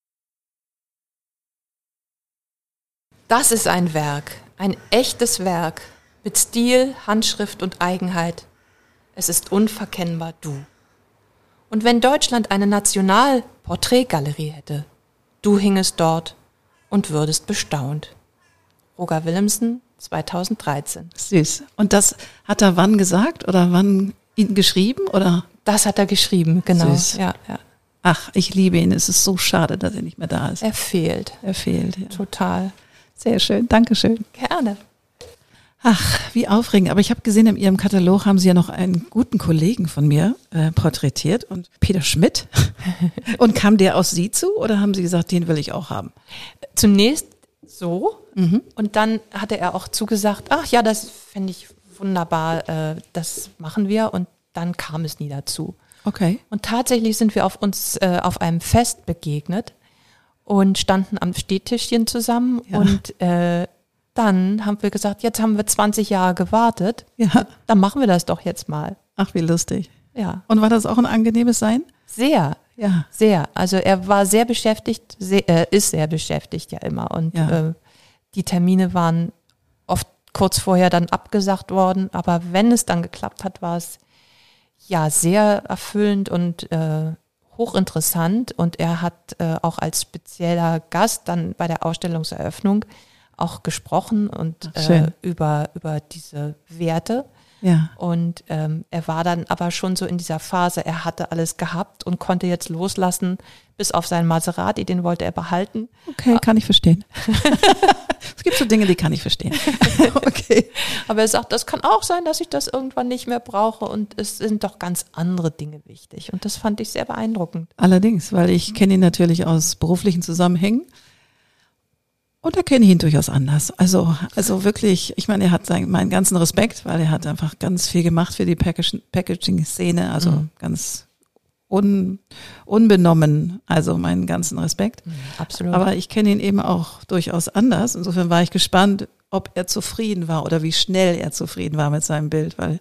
Das ist ein Werk, ein echtes Werk mit Stil, Handschrift und Eigenheit. Es ist unverkennbar du. Und wenn Deutschland eine Nationalporträtgalerie hätte, du hingest dort und würdest bestaunt. Roger Willemsen, 2013. Süß. Und das hat er wann gesagt oder wann geschrieben? Oder? Das hat er geschrieben, genau. Süß. Ja, ja. Ach, ich liebe ihn. Es ist so schade, dass er nicht mehr da ist. Er fehlt. Er fehlt, ja. Total. Sehr schön. Dankeschön. Gerne. Ach, wie aufregend. Aber ich habe gesehen, in Ihrem Katalog haben Sie ja noch einen guten Kollegen von mir porträtiert, und Peter Schmidt. Und kam der auf Sie zu oder haben Sie gesagt, den will ich auch haben? Zunächst so. Mhm. Und dann hatte er auch zugesagt, ach ja, das fände ich wunderbar, das machen wir. Und dann kam es nie dazu. Okay. Und tatsächlich sind wir auf einem Fest begegnet und standen am Stehtischchen zusammen und dann haben wir gesagt, jetzt haben wir 20 Jahre gewartet, dann machen wir das doch jetzt mal. Ach, wie lustig. Ja. Und war das auch ein angenehmes Sein? Sehr, sehr. Also er war sehr beschäftigt, ist sehr beschäftigt ja immer. Und die Termine waren oft kurz vorher dann abgesagt worden. Aber wenn es dann geklappt hat, war es ja sehr erfüllend und hochinteressant. Und er hat auch als spezieller Gast dann bei der Ausstellungseröffnung auch gesprochen und über diese Werte. Ja. Und er war dann aber schon so in dieser Phase, er hatte alles gehabt und konnte jetzt loslassen, bis auf seinen Maserati, den wollte er behalten. Okay, kann ich verstehen. Es gibt so Dinge, die kann ich verstehen. Okay. Aber er sagt, das kann auch sein, dass ich das irgendwann nicht mehr brauche und es sind doch ganz andere Dinge wichtig. Und das fand ich sehr beeindruckend. Allerdings, weil ich kenne ihn natürlich aus beruflichen Zusammenhängen. Und da kenne ich ihn durchaus anders. Also wirklich, ich meine, er hat meinen ganzen Respekt, weil er hat einfach ganz viel gemacht für die Packaging-Szene, also ganz unbenommen, also meinen ganzen Respekt. Mhm, absolut. Aber ich kenne ihn eben auch durchaus anders. Insofern war ich gespannt, ob er zufrieden war oder wie schnell er zufrieden war mit seinem Bild, weil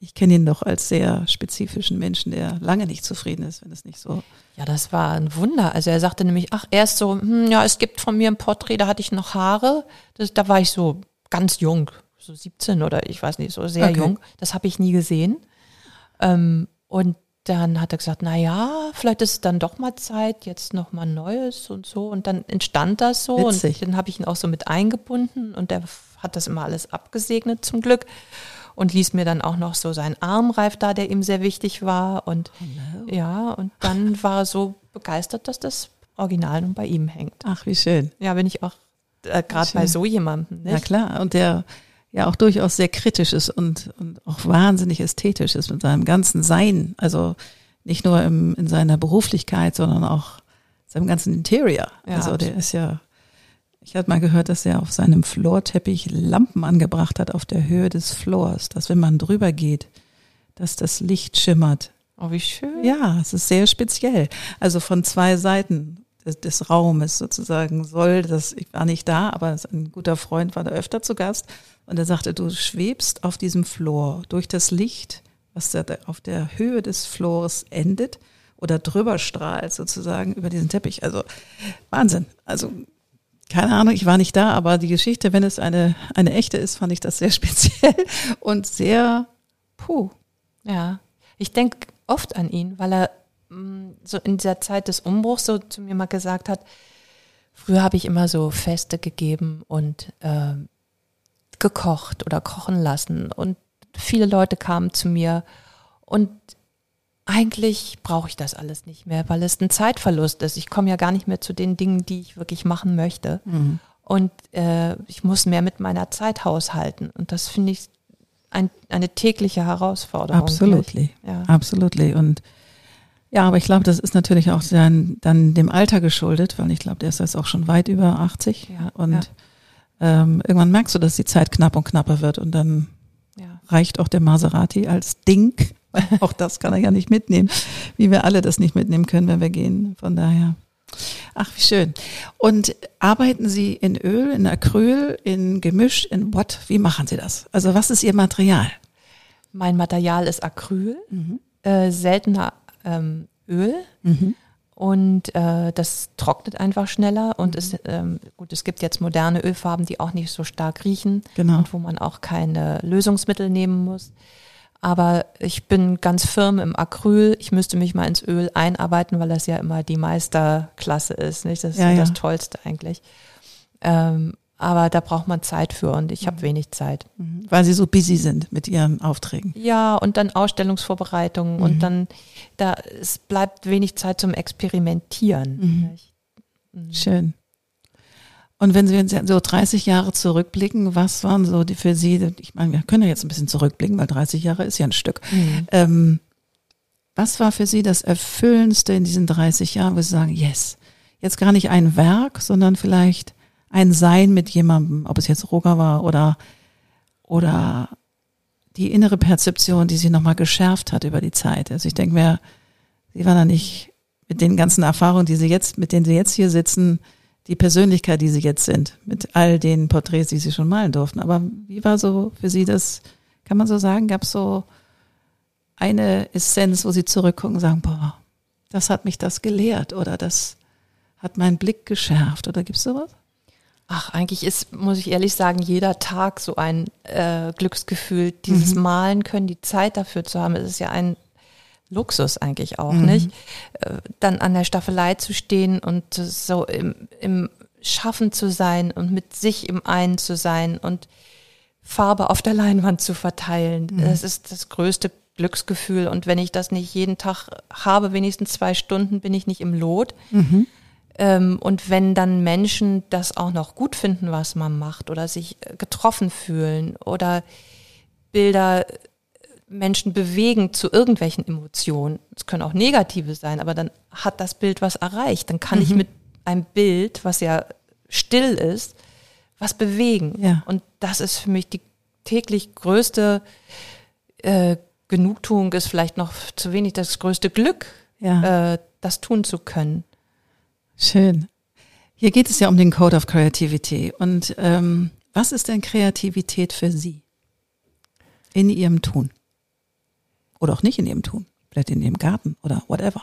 ich kenne ihn doch als sehr spezifischen Menschen, der lange nicht zufrieden ist, wenn es nicht so. Ja, das war ein Wunder. Also er sagte nämlich, erst so, ja, es gibt von mir ein Porträt, da hatte ich noch Haare. Da war ich so ganz jung, so 17 oder ich weiß nicht, so sehr jung. Das habe ich nie gesehen. Und dann hat er gesagt, naja, vielleicht ist es dann doch mal Zeit, jetzt nochmal Neues und so. Und dann entstand das so. Witzig. Und dann habe ich ihn auch so mit eingebunden und er hat das immer alles abgesegnet zum Glück. Und ließ mir dann auch noch so seinen Armreif da, der ihm sehr wichtig war. Und ja, und dann war er so begeistert, dass das Original nun bei ihm hängt. Ach, wie schön. Ja, bin ich auch gerade bei so jemandem. Nicht? Na klar, und der ja auch durchaus sehr kritisch ist und auch wahnsinnig ästhetisch ist mit seinem ganzen Sein. Also nicht nur in seiner Beruflichkeit, sondern auch seinem ganzen Interior. Ja, also der ist ja... Ich hatte mal gehört, dass er auf seinem Floorteppich Lampen angebracht hat auf der Höhe des Floors, dass wenn man drüber geht, dass das Licht schimmert. Oh, wie schön. Ja, es ist sehr speziell. Also von zwei Seiten des Raumes sozusagen soll das, ich war nicht da, aber ein guter Freund war da öfter zu Gast und er sagte, du schwebst auf diesem Floor durch das Licht, was da auf der Höhe des Floors endet oder drüber strahlt sozusagen über diesen Teppich. Also Wahnsinn. Also keine Ahnung, ich war nicht da, aber die Geschichte, wenn es eine echte ist, fand ich das sehr speziell und sehr puh. Ja, ich denke oft an ihn, weil er so in dieser Zeit des Umbruchs so zu mir mal gesagt hat, früher habe ich immer so Feste gegeben und gekocht oder kochen lassen und viele Leute kamen zu mir und eigentlich brauche ich das alles nicht mehr, weil es ein Zeitverlust ist. Ich komme ja gar nicht mehr zu den Dingen, die ich wirklich machen möchte. Mhm. Und ich muss mehr mit meiner Zeit haushalten. Und das finde ich eine tägliche Herausforderung. Absolut. Und ja, aber ich glaube, das ist natürlich auch dann dem Alter geschuldet, weil ich glaube, der ist jetzt auch schon weit über 80. Ja, und irgendwann merkst du, dass die Zeit knapp und knapper wird. Und dann reicht auch der Maserati als Ding. Auch das kann er ja nicht mitnehmen, wie wir alle das nicht mitnehmen können, wenn wir gehen. Von daher, ach wie schön. Und arbeiten Sie in Öl, in Acryl, in Gemisch, in Watt? Wie machen Sie das? Also was ist Ihr Material? Mein Material ist Acryl, seltener Öl und das trocknet einfach schneller. Und es gibt jetzt moderne Ölfarben, die auch nicht so stark riechen und wo man auch keine Lösungsmittel nehmen muss. Aber ich bin ganz firm im Acryl. Ich müsste mich mal ins Öl einarbeiten, weil das ja immer die Meisterklasse ist. Nicht? Das ist ja das Tollste eigentlich. Aber da braucht man Zeit für und ich habe wenig Zeit. Weil Sie so busy sind mit Ihren Aufträgen. Ja, und dann Ausstellungsvorbereitungen und dann, es bleibt wenig Zeit zum Experimentieren. Schön. Und wenn Sie so 30 Jahre zurückblicken, was waren so die für Sie, ich meine, wir können ja jetzt ein bisschen zurückblicken, weil 30 Jahre ist ja ein Stück. Was war für Sie das Erfüllendste in diesen 30 Jahren, wo Sie sagen, yes, jetzt gar nicht ein Werk, sondern vielleicht ein Sein mit jemandem, ob es jetzt Roger war oder die innere Perzeption, die Sie nochmal geschärft hat über die Zeit. Also ich denke mir, Sie waren da nicht mit den ganzen Erfahrungen, mit denen Sie jetzt hier sitzen, die Persönlichkeit, die Sie jetzt sind, mit all den Porträts, die Sie schon malen durften. Aber wie war so für Sie das, kann man so sagen, gab es so eine Essenz, wo Sie zurückgucken und sagen, boah, das hat mich das gelehrt oder das hat meinen Blick geschärft oder gibt es sowas? Ach, eigentlich ist, muss ich ehrlich sagen, jeder Tag so ein Glücksgefühl, dieses Malen können, die Zeit dafür zu haben, es ist ja ein Luxus eigentlich auch, nicht? Dann an der Staffelei zu stehen und so im Schaffen zu sein und mit sich im Einen zu sein und Farbe auf der Leinwand zu verteilen. Das ist das größte Glücksgefühl und wenn ich das nicht jeden Tag habe, wenigstens 2 Stunden, bin ich nicht im Lot. Und wenn dann Menschen das auch noch gut finden, was man macht oder sich getroffen fühlen oder Bilder Menschen bewegen zu irgendwelchen Emotionen. Es können auch negative sein, aber dann hat das Bild was erreicht. Dann kann ich mit einem Bild, was ja still ist, was bewegen. Ja. Und das ist für mich die täglich größte Genugtuung, ist vielleicht noch zu wenig, das größte Glück, ja, das tun zu können. Schön. Hier geht es ja um den Code of Creativity. Und was ist denn Kreativität für Sie in Ihrem Tun? Oder auch nicht in Ihrem Tun, vielleicht in Ihrem Garten oder whatever.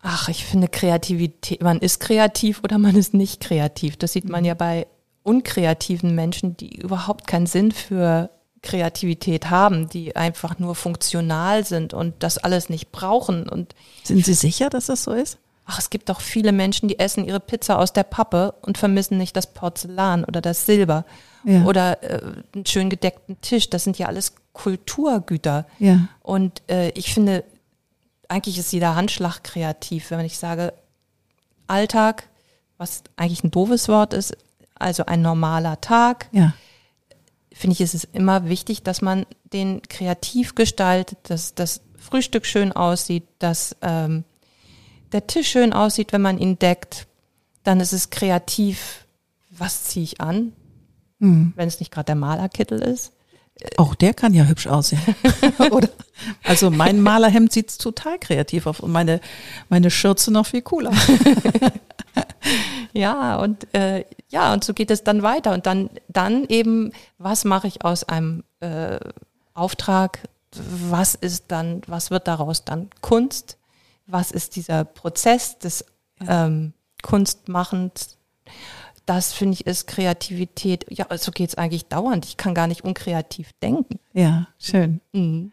Ach, ich finde Kreativität, man ist kreativ oder man ist nicht kreativ. Das sieht man ja bei unkreativen Menschen, die überhaupt keinen Sinn für Kreativität haben, die einfach nur funktional sind und das alles nicht brauchen. Und sind Sie sicher, dass das so ist? Ach, es gibt doch viele Menschen, die essen ihre Pizza aus der Pappe und vermissen nicht das Porzellan oder das Silber, ja, oder einen schön gedeckten Tisch. Das sind ja alles Kulturgüter. Ja. Und ich finde, eigentlich ist jeder Handschlag kreativ. Wenn ich sage, Alltag, was eigentlich ein doofes Wort ist, also ein normaler Tag, ja, finde ich, ist es immer wichtig, dass man den kreativ gestaltet, dass das Frühstück schön aussieht, dass der Tisch schön aussieht, wenn man ihn deckt. Dann ist es kreativ, was ziehe ich an, wenn es nicht gerade der Malerkittel ist. Auch der kann ja hübsch aussehen. Oder? Also mein Malerhemd sieht total kreativ auf und meine Schürze noch viel cooler. Ja, und so geht es dann weiter. Und dann eben, was mache ich aus einem Auftrag? Was wird daraus dann Kunst? Was ist dieser Prozess des Kunstmachens? Das, finde ich, ist Kreativität. Ja, so geht es eigentlich dauernd. Ich kann gar nicht unkreativ denken. Ja, schön. Mhm.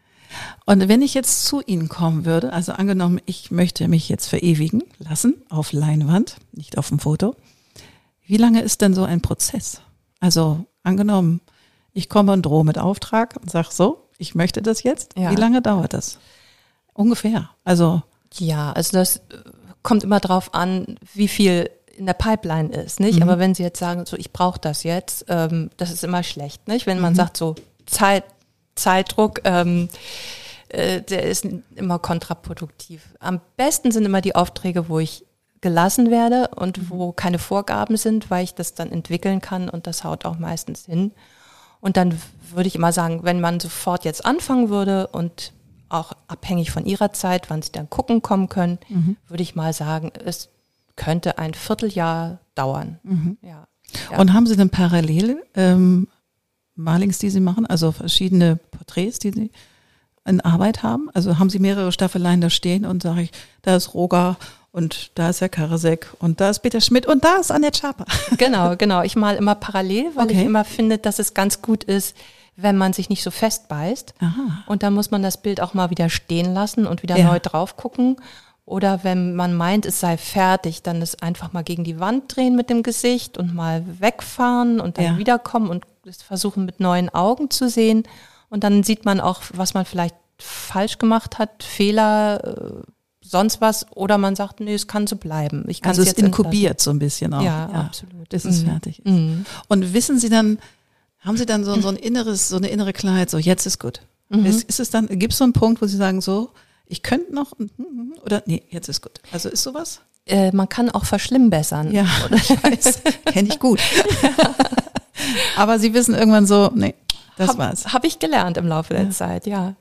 Und wenn ich jetzt zu Ihnen kommen würde, also angenommen, ich möchte mich jetzt verewigen lassen auf Leinwand, nicht auf dem Foto. Wie lange ist denn so ein Prozess? Also angenommen, ich komme und drohe mit Auftrag und sage so, ich möchte das jetzt. Ja. Wie lange dauert das? Ungefähr. Also das kommt immer drauf an, wie viel in der Pipeline ist, nicht? Mhm. Aber wenn Sie jetzt sagen, so, ich brauche das jetzt, das ist immer schlecht, nicht? Wenn man sagt, so Zeitdruck, der ist immer kontraproduktiv. Am besten sind immer die Aufträge, wo ich gelassen werde und wo keine Vorgaben sind, weil ich das dann entwickeln kann und das haut auch meistens hin. Und dann würde ich immer sagen, wenn man sofort jetzt anfangen würde und auch abhängig von Ihrer Zeit, wann Sie dann gucken kommen können, würde ich mal sagen, es könnte ein Vierteljahr dauern. Mhm. Ja. Ja. Und haben Sie dann parallel Malings, die Sie machen, also verschiedene Porträts, die Sie in Arbeit haben? Also haben Sie mehrere Staffeleien da stehen und sage ich, da ist Roger und da ist Herr Karasek und da ist Peter Schmidt und da ist Annette Schaper. Genau. Ich male immer parallel, weil ich immer finde, dass es ganz gut ist, wenn man sich nicht so festbeißt. Aha. Und dann muss man das Bild auch mal wieder stehen lassen und wieder neu drauf gucken. Oder wenn man meint, es sei fertig, dann es einfach mal gegen die Wand drehen mit dem Gesicht und mal wegfahren und dann wiederkommen und versuchen mit neuen Augen zu sehen. Und dann sieht man auch, was man vielleicht falsch gemacht hat, Fehler, sonst was. Oder man sagt, nee, es kann so bleiben. Ich kann's also es jetzt inkubiert so ein bisschen auch. Ja, absolut. Bis es fertig ist. Mhm. Und wissen Sie dann, haben Sie dann so ein inneres, so eine innere Klarheit, so jetzt ist gut? Mhm. Ist es dann, gibt es so einen Punkt, wo Sie sagen, so, ich könnte noch, oder nee, jetzt ist gut. Also ist sowas? Man kann auch verschlimmbessern. Ja, ich weiß, kenne ich gut. Aber Sie wissen irgendwann so, nee, das war's. Habe ich gelernt im Laufe der Zeit, ja.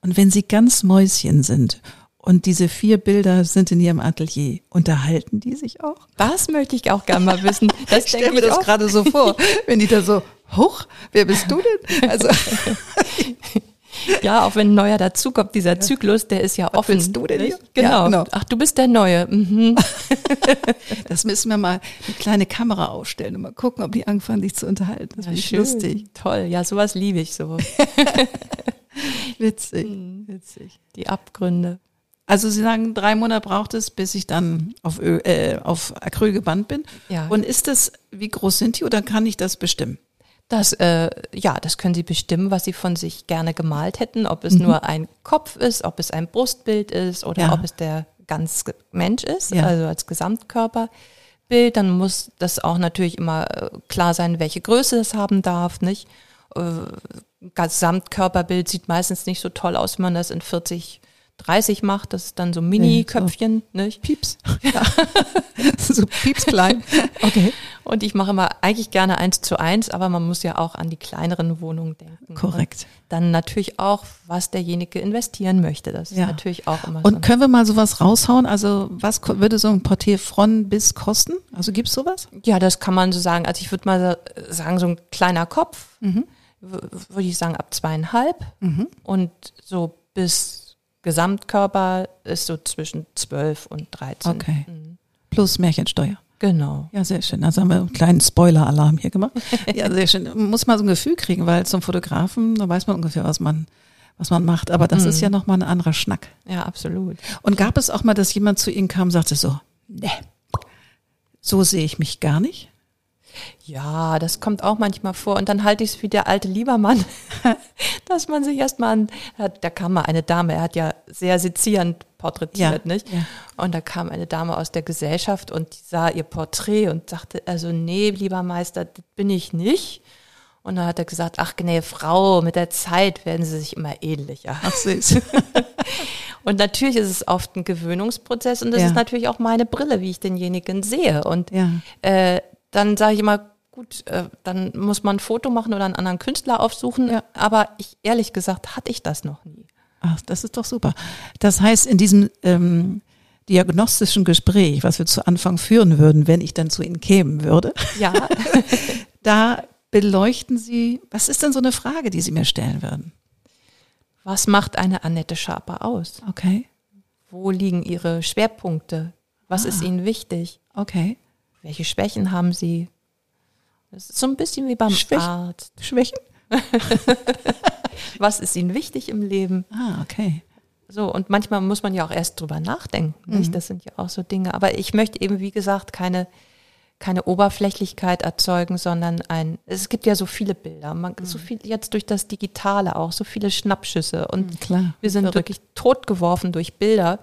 Und wenn Sie ganz Mäuschen sind und diese 4 Bilder sind in Ihrem Atelier, unterhalten die sich auch? Das möchte ich auch gerne mal wissen. Das stelle mir das gerade so vor, wenn die da so, hoch, wer bist du denn? Also ja, auch wenn ein neuer dazukommt, dieser Zyklus, der ist ja was offen. Willst du denn hier? Genau. Ach, du bist der Neue. Mhm. Das müssen wir mal eine kleine Kamera aufstellen und mal gucken, ob die anfangen, dich zu unterhalten. Das ist lustig. Toll, ja, sowas liebe ich so. Witzig. Die Abgründe. Also Sie sagen, 3 Monate braucht es, bis ich dann auf Acryl gebannt bin. Ja. Und ist das, wie groß sind die oder kann ich das bestimmen? Das können Sie bestimmen, was Sie von sich gerne gemalt hätten, ob es nur ein Kopf ist, ob es ein Brustbild ist oder ob es der ganze Mensch ist, also als Gesamtkörperbild. Dann muss das auch natürlich immer klar sein, welche Größe es haben darf, nicht? Gesamtkörperbild sieht meistens nicht so toll aus, wenn man das in 40 30 macht, das ist dann so Mini-Köpfchen, ja, so, nicht? Pieps. Ja. So pieps klein. Okay. Und ich mache immer eigentlich gerne 1:1, aber man muss ja auch an die kleineren Wohnungen denken. Korrekt. Und dann natürlich auch, was derjenige investieren möchte. Das ist natürlich auch immer. Und so können wir mal sowas raushauen? Also was würde so ein Portier von bis kosten? Also gibt's sowas? Ja, das kann man so sagen. Also ich würde mal sagen, so ein kleiner Kopf, würde ich sagen, ab 2,5 und so bis Gesamtkörper ist so zwischen 12 und 13. Okay. Plus Märchensteuer. Genau. Ja, sehr schön. Also haben wir einen kleinen Spoiler-Alarm hier gemacht. Ja, sehr schön. Man muss mal so ein Gefühl kriegen, weil zum Fotografen, da weiß man ungefähr, was man macht. Aber das ist ja nochmal ein anderer Schnack. Ja, absolut. Und gab es auch mal, dass jemand zu Ihnen kam und sagte so, ne, so sehe ich mich gar nicht? Ja, das kommt auch manchmal vor. Und dann halte ich es wie der alte Liebermann, dass man sich erstmal da kam mal eine Dame, er hat ja sehr sezierend porträtiert, nicht? Ja. Und da kam eine Dame aus der Gesellschaft und die sah ihr Porträt und sagte, also nee, lieber Meister, das bin ich nicht. Und dann hat er gesagt, ach nee, Frau, mit der Zeit werden Sie sich immer ähnlicher. Ach süß. Und natürlich ist es oft ein Gewöhnungsprozess und das ist natürlich auch meine Brille, wie ich denjenigen sehe. Und dann sage ich immer, gut, dann muss man ein Foto machen oder einen anderen Künstler aufsuchen. Ja. Aber ich ehrlich gesagt, hatte ich das noch nie. Ach, das ist doch super. Das heißt, in diesem diagnostischen Gespräch, was wir zu Anfang führen würden, wenn ich dann zu Ihnen kämen würde, da beleuchten Sie, was ist denn so eine Frage, die Sie mir stellen würden? Was macht eine Annette Schaper aus? Okay. Wo liegen Ihre Schwerpunkte? Was ist Ihnen wichtig? Okay. Welche Schwächen haben Sie? Das ist so ein bisschen wie beim Arzt. Schwächen? Was ist Ihnen wichtig im Leben? Ah, okay. So, und manchmal muss man ja auch erst drüber nachdenken. Nicht? Das sind ja auch so Dinge. Aber ich möchte eben, wie gesagt, keine Oberflächlichkeit erzeugen, sondern es gibt ja so viele Bilder, so viel jetzt durch das Digitale auch, so viele Schnappschüsse. Und klar, wir sind wirklich totgeworfen durch Bilder.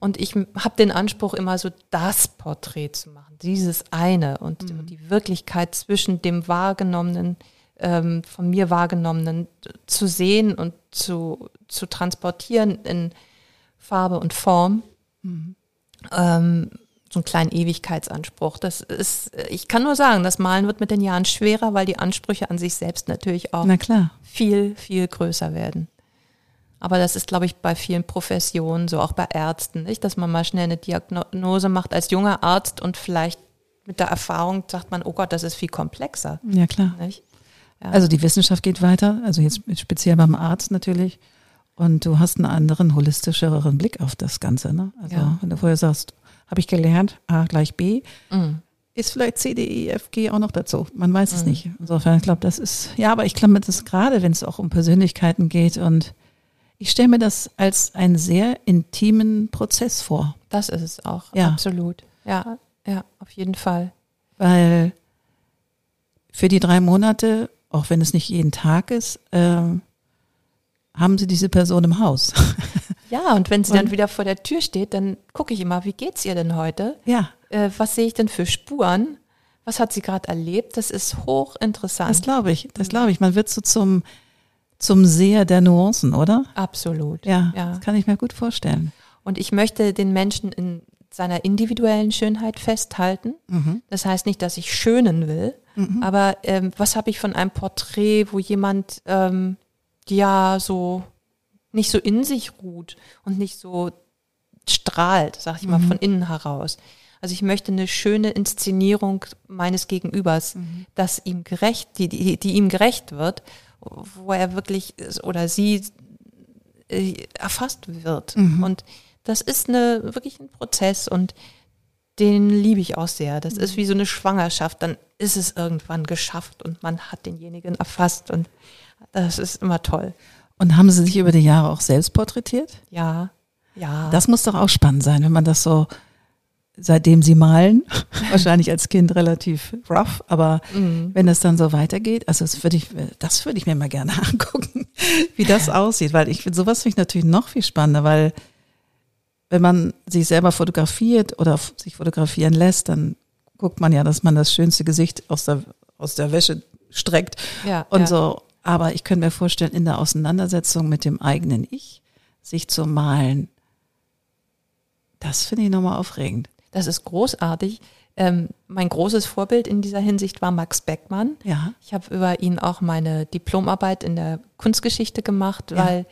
Und ich habe den Anspruch, immer so das Porträt zu machen, dieses eine und die Wirklichkeit zwischen dem Wahrgenommenen, von mir Wahrgenommenen zu sehen und zu transportieren in Farbe und Form. So einen kleinen Ewigkeitsanspruch. Ich kann nur sagen, das Malen wird mit den Jahren schwerer, weil die Ansprüche an sich selbst natürlich auch viel, viel größer werden. Aber das ist, glaube ich, bei vielen Professionen, so auch bei Ärzten, nicht, dass man mal schnell eine Diagnose macht als junger Arzt und vielleicht mit der Erfahrung sagt man, oh Gott, das ist viel komplexer. Ja, klar. Ja. Also die Wissenschaft geht weiter, also jetzt speziell beim Arzt natürlich. Und du hast einen anderen, holistischeren Blick auf das Ganze. Ne? Also wenn du vorher sagst, habe ich gelernt, A gleich B, ist vielleicht C, D, E, F, G auch noch dazu. Man weiß es nicht. Insofern, ich glaube, das ist, aber ich glaube, das ist gerade, wenn es auch um Persönlichkeiten geht und ich stelle mir das als einen sehr intimen Prozess vor. Das ist es auch, absolut. Ja, ja, auf jeden Fall. Weil für die 3 Monate, auch wenn es nicht jeden Tag ist, haben Sie diese Person im Haus. Ja, und wenn sie dann wieder vor der Tür steht, dann gucke ich immer, wie geht's ihr denn heute? Ja. Was sehe ich denn für Spuren? Was hat sie gerade erlebt? Das ist hochinteressant. Das glaube ich. Man wird so zum Seher der Nuancen, oder? Absolut. Ja, das kann ich mir gut vorstellen. Und ich möchte den Menschen in seiner individuellen Schönheit festhalten. Das heißt nicht, dass ich schönen will, aber was habe ich von einem Porträt, wo jemand so nicht so in sich ruht und nicht so strahlt, sag ich mal, von innen heraus. Also ich möchte eine schöne Inszenierung meines Gegenübers, dass ihm gerecht, die ihm gerecht wird, wo er wirklich oder sie erfasst wird. Und das ist wirklich ein Prozess und den liebe ich auch sehr. Das ist wie so eine Schwangerschaft, dann ist es irgendwann geschafft und man hat denjenigen erfasst und das ist immer toll. Und haben Sie sich über die Jahre auch selbst porträtiert? Ja. Das muss doch auch spannend sein, wenn man das so, seitdem Sie malen, wahrscheinlich als Kind relativ rough, aber wenn das dann so weitergeht, also das würde ich mir mal gerne angucken, wie das aussieht, weil ich finde, sowas finde ich natürlich noch viel spannender, weil wenn man sich selber fotografiert oder sich fotografieren lässt, dann guckt man ja, dass man das schönste Gesicht aus der Wäsche streckt so. Aber ich könnte mir vorstellen, in der Auseinandersetzung mit dem eigenen Ich, sich zu malen. Das finde ich nochmal aufregend. Das ist großartig. Mein großes Vorbild in dieser Hinsicht war Max Beckmann. Ja. Ich habe über ihn auch meine Diplomarbeit in der Kunstgeschichte gemacht, weil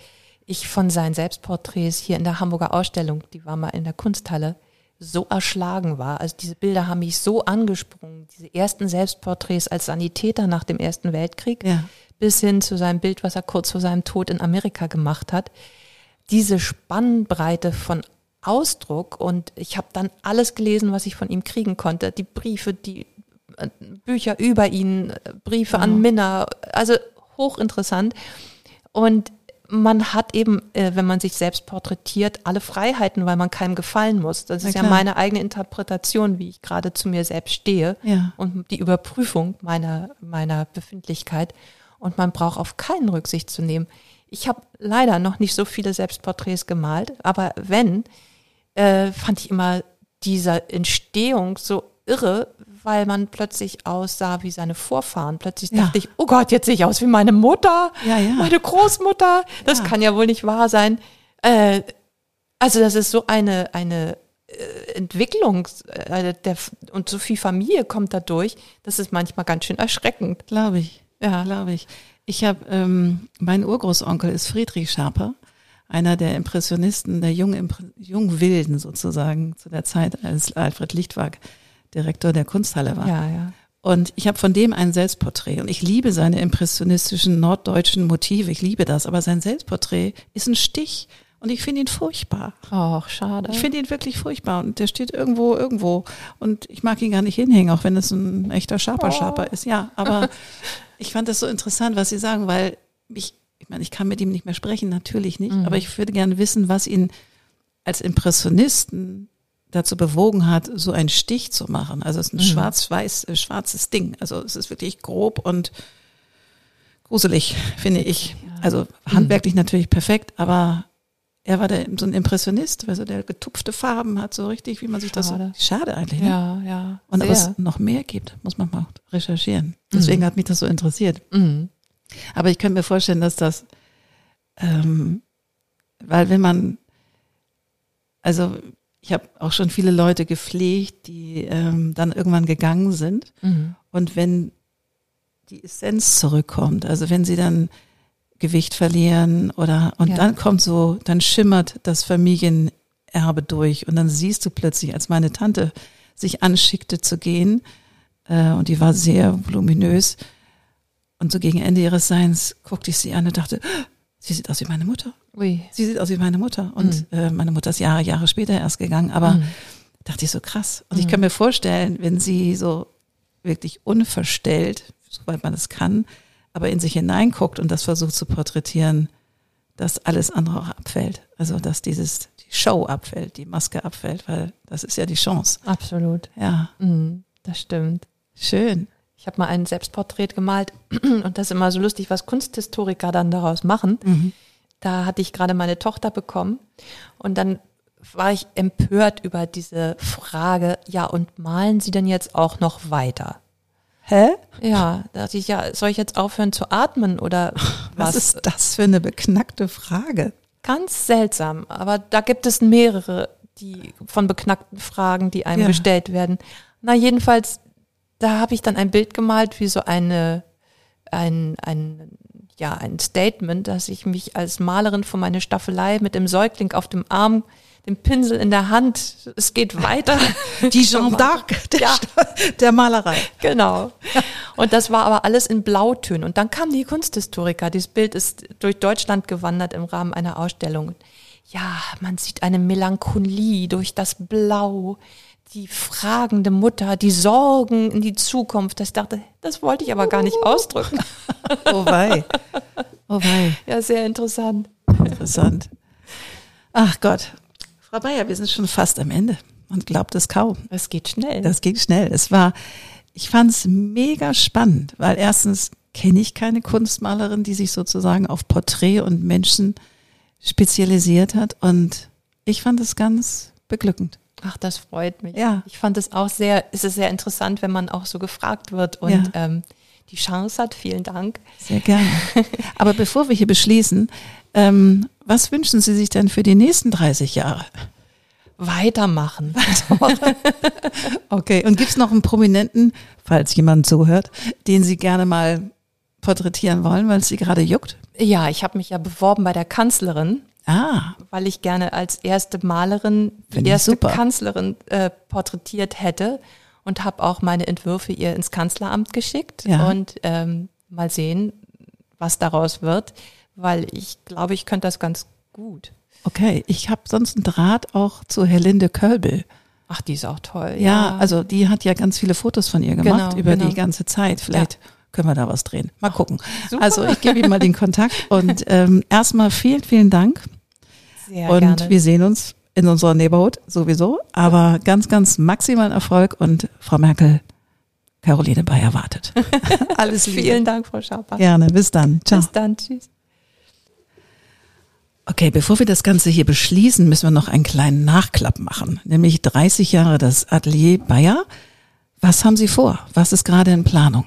ich von seinen Selbstporträts hier in der Hamburger Ausstellung, die war mal in der Kunsthalle, so erschlagen war. Also diese Bilder haben mich so angesprungen. Diese ersten Selbstporträts als Sanitäter nach dem Ersten Weltkrieg bis hin zu seinem Bild, was er kurz vor seinem Tod in Amerika gemacht hat. Diese Spannbreite von Ausdruck, und ich habe dann alles gelesen, was ich von ihm kriegen konnte. Die Briefe, die Bücher über ihn, Briefe an Minna, also hochinteressant. Und man hat eben, wenn man sich selbst porträtiert, alle Freiheiten, weil man keinem gefallen muss. Das ist ja meine eigene Interpretation, wie ich gerade zu mir selbst stehe und die Überprüfung meiner Befindlichkeit. Und man braucht auf keinen Rücksicht zu nehmen. Ich habe leider noch nicht so viele Selbstporträts gemalt, aber wenn, fand ich immer diese Entstehung so irre, weil man plötzlich aussah wie seine Vorfahren. Plötzlich dachte ich, oh Gott, jetzt sehe ich aus wie meine Mutter, meine Großmutter. Das kann ja wohl nicht wahr sein. Also das ist so eine Entwicklung und so viel Familie kommt dadurch. Das ist manchmal ganz schön erschreckend. Glaube ich, Ich habe, mein Urgroßonkel ist Friedrich Schaper, einer der Impressionisten, der Jungwilden sozusagen zu der Zeit, als Alfred Lichtwark Direktor der Kunsthalle war. Ja, ja. Und ich habe von dem ein Selbstporträt. Und ich liebe seine impressionistischen norddeutschen Motive. Ich liebe das. Aber sein Selbstporträt ist ein Stich. Und ich finde ihn furchtbar. Ach, schade. Ich finde ihn wirklich furchtbar. Und der steht irgendwo. Und ich mag ihn gar nicht hinhängen, auch wenn es ein echter Schaper ist. Ja, aber ich fand das so interessant, was Sie sagen, weil ich meine, ich kann mit ihm nicht mehr sprechen, natürlich nicht. Mhm. Aber ich würde gerne wissen, was ihn als Impressionisten dazu bewogen hat, so einen Stich zu machen. Also es ist ein schwarzes Ding. Also es ist wirklich grob und gruselig, finde ich. Also handwerklich natürlich perfekt, aber er war so ein Impressionist, weil so der getupfte Farben hat, so richtig, wie man sich das so, schade eigentlich. Ne? Ja. Und ob es noch mehr gibt, muss man mal recherchieren. Deswegen hat mich das so interessiert. Mhm. Aber ich könnte mir vorstellen, dass das, weil wenn man, also ich habe auch schon viele Leute gepflegt, die dann irgendwann gegangen sind. Mhm. Und wenn die Essenz zurückkommt, also wenn sie dann Gewicht verlieren dann dann schimmert das Familienerbe durch und dann siehst du plötzlich, als meine Tante sich anschickte zu gehen und die war sehr voluminös und so gegen Ende ihres Seins guckte ich sie an und dachte, sie sieht aus wie meine Mutter. Ui. Sie sieht aus wie meine Mutter und meine Mutter ist Jahre später erst gegangen, aber dachte ich so krass und ich kann mir vorstellen, wenn sie so wirklich unverstellt, soweit man es kann, aber in sich hineinguckt und das versucht zu porträtieren, dass alles andere auch abfällt. Also, dass die Show abfällt, die Maske abfällt, weil das ist ja die Chance. Absolut. Ja. Das stimmt. Schön. Ich habe mal ein Selbstporträt gemalt und das ist immer so lustig, was Kunsthistoriker dann daraus machen. Mhm. Da hatte ich gerade meine Tochter bekommen und dann war ich empört über diese Frage, ja, und malen Sie denn jetzt auch noch weiter? Hä? Ja, dachte ich, ja, soll ich jetzt aufhören zu atmen oder was? Was ist das für eine beknackte Frage? Ganz seltsam, aber da gibt es mehrere, die von beknackten Fragen, die einem gestellt werden. Na jedenfalls, da habe ich dann ein Bild gemalt, wie so ein Statement, dass ich mich als Malerin für meine Staffelei mit dem Säugling auf dem Arm, den Pinsel in der Hand, es geht weiter. Die Jeanne d'Arc der Malerei. Genau. Und das war aber alles in Blautönen. Und dann kamen die Kunsthistoriker. Dieses Bild ist durch Deutschland gewandert im Rahmen einer Ausstellung. Ja, man sieht eine Melancholie durch das Blau, die fragende Mutter, die Sorgen in die Zukunft. Ich dachte, das wollte ich aber gar nicht ausdrücken. Oh wei. Oh wei. Ja, sehr interessant. Interessant. Ach Gott. Frau Beyer, wir sind schon fast am Ende. Man glaubt es kaum. Es geht schnell. Das ging schnell. Ich fand es mega spannend, weil erstens kenne ich keine Kunstmalerin, die sich sozusagen auf Porträt und Menschen spezialisiert hat. Und ich fand es ganz beglückend. Ach, das freut mich. Ja. Ich fand es auch es ist sehr interessant, wenn man auch so gefragt wird und die Chance hat. Vielen Dank. Sehr gerne. Aber bevor wir hier beschließen, was wünschen Sie sich denn für die nächsten 30 Jahre? Weitermachen. Okay, und gibt es noch einen Prominenten, falls jemand zuhört, den Sie gerne mal porträtieren wollen, weil es Sie gerade juckt? Ja, ich habe mich ja beworben bei der Kanzlerin, weil ich gerne als erste Malerin die erste Kanzlerin porträtiert hätte und habe auch meine Entwürfe ihr ins Kanzleramt geschickt und mal sehen, was daraus wird, weil ich glaube, ich könnte das ganz gut. Okay, ich habe sonst einen Draht auch zu Herlinde Koelbl. Ach, die ist auch toll. Ja, also die hat ja ganz viele Fotos von ihr gemacht über die ganze Zeit. Vielleicht können wir da was drehen. Mal gucken. Super. Also ich gebe Ihnen mal den Kontakt und erstmal vielen, vielen Dank. Sehr gerne. Und wir sehen uns in unserer Neighborhood sowieso. Aber ganz, ganz maximalen Erfolg und Frau Merkel, Caroline Beyer wartet. Alles Liebe. Vielen Dank, Frau Schaper. Gerne, bis dann. Ciao. Bis dann, tschüss. Okay, bevor wir das Ganze hier beschließen, müssen wir noch einen kleinen Nachklapp machen, nämlich 30 Jahre das Atelier Beyer. Was haben Sie vor? Was ist gerade in Planung?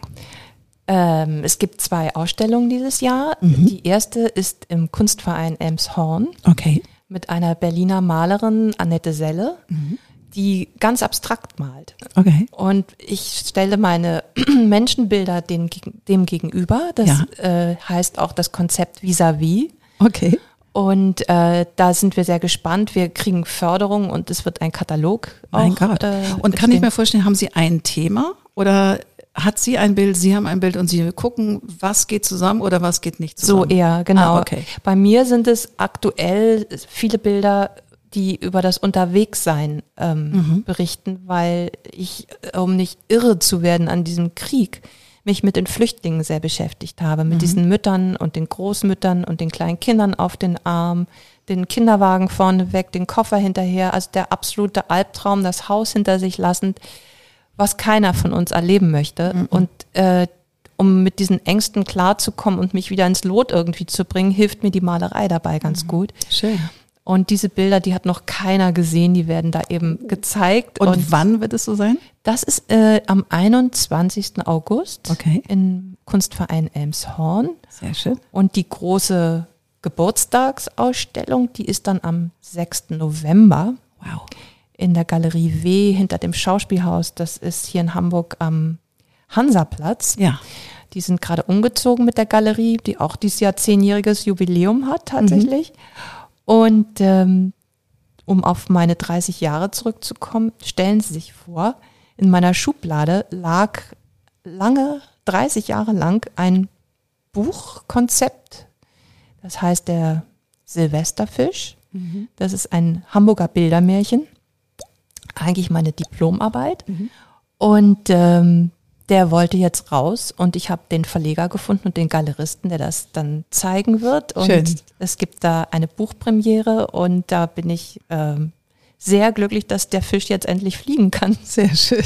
Es gibt 2 Ausstellungen dieses Jahr. Mhm. Die erste ist im Kunstverein Elmshorn mit einer Berliner Malerin Annette Selle, die ganz abstrakt malt. Okay. Und ich stelle meine Menschenbilder dem gegenüber. Das heißt auch das Konzept vis-à-vis. Okay. Und da sind wir sehr gespannt. Wir kriegen Förderung und es wird ein Katalog. Und kann ich mir vorstellen, haben Sie ein Thema oder hat sie ein Bild, Sie haben ein Bild und Sie gucken, was geht zusammen oder was geht nicht zusammen? So eher, genau. Bei mir sind es aktuell viele Bilder, die über das Unterwegssein berichten, weil ich, um nicht irre zu werden an diesem Krieg, mich mit den Flüchtlingen sehr beschäftigt habe, mit diesen Müttern und den Großmüttern und den kleinen Kindern auf den Arm, den Kinderwagen vorne weg, den Koffer hinterher, also der absolute Albtraum, das Haus hinter sich lassend, was keiner von uns erleben möchte. Und um mit diesen Ängsten klarzukommen und mich wieder ins Lot irgendwie zu bringen, hilft mir die Malerei dabei ganz gut. Schön. Und diese Bilder, die hat noch keiner gesehen, die werden da eben gezeigt. Und wann wird es so sein? Das ist am 21. August im Kunstverein Elmshorn. Sehr schön. Und die große Geburtstagsausstellung, die ist dann am 6. November in der Galerie W hinter dem Schauspielhaus. Das ist hier in Hamburg am Hansaplatz. Ja. Die sind gerade umgezogen mit der Galerie, die auch dieses Jahr 10-jähriges Jubiläum hat tatsächlich. Und um auf meine 30 Jahre zurückzukommen, stellen Sie sich vor, in meiner Schublade lag 30 Jahre lang ein Buchkonzept, das heißt Der Silvesterfisch. Das ist ein Hamburger Bildermärchen, eigentlich meine Diplomarbeit. Und der wollte jetzt raus und ich habe den Verleger gefunden und den Galeristen, der das dann zeigen wird. Und es gibt da eine Buchpremiere und da bin ich sehr glücklich, dass der Fisch jetzt endlich fliegen kann. Sehr schön.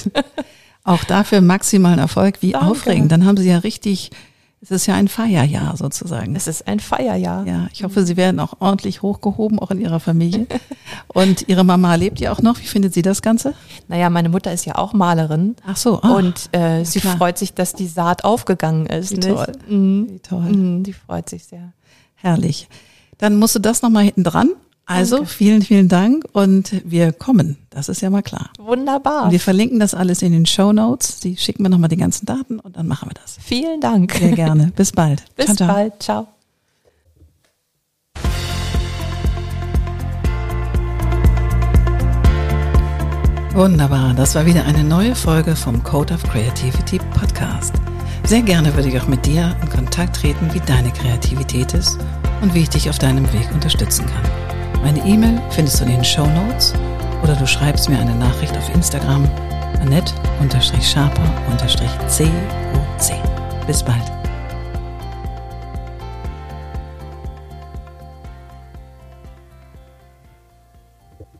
Auch dafür maximalen Erfolg. Wie aufregend. Dann haben Sie ja richtig, es ist ja ein Feierjahr sozusagen. Es ist ein Feierjahr. Ja, ich hoffe, Sie werden auch ordentlich hochgehoben, auch in Ihrer Familie. Und Ihre Mama lebt ja auch noch. Wie findet sie das Ganze? Naja, meine Mutter ist ja auch Malerin. Ach so. Und sie freut sich, dass die Saat aufgegangen ist. Wie toll. Wie toll. Die freut sich sehr. Herrlich. Dann musst du das nochmal hinten dran. Also vielen, vielen Dank und wir kommen, das ist ja mal klar. Wunderbar. Und wir verlinken das alles in den Shownotes. Sie schicken mir nochmal die ganzen Daten und dann machen wir das. Vielen Dank. Sehr gerne. Bis bald. Bis ciao, ciao. Bald. Ciao. Wunderbar. Das war wieder eine neue Folge vom Code of Creativity Podcast. Sehr gerne würde ich auch mit dir in Kontakt treten, wie deine Kreativität ist und wie ich dich auf deinem Weg unterstützen kann. Meine E-Mail findest du in den Shownotes oder du schreibst mir eine Nachricht auf Instagram Annette_Schaper_COC. Bis bald.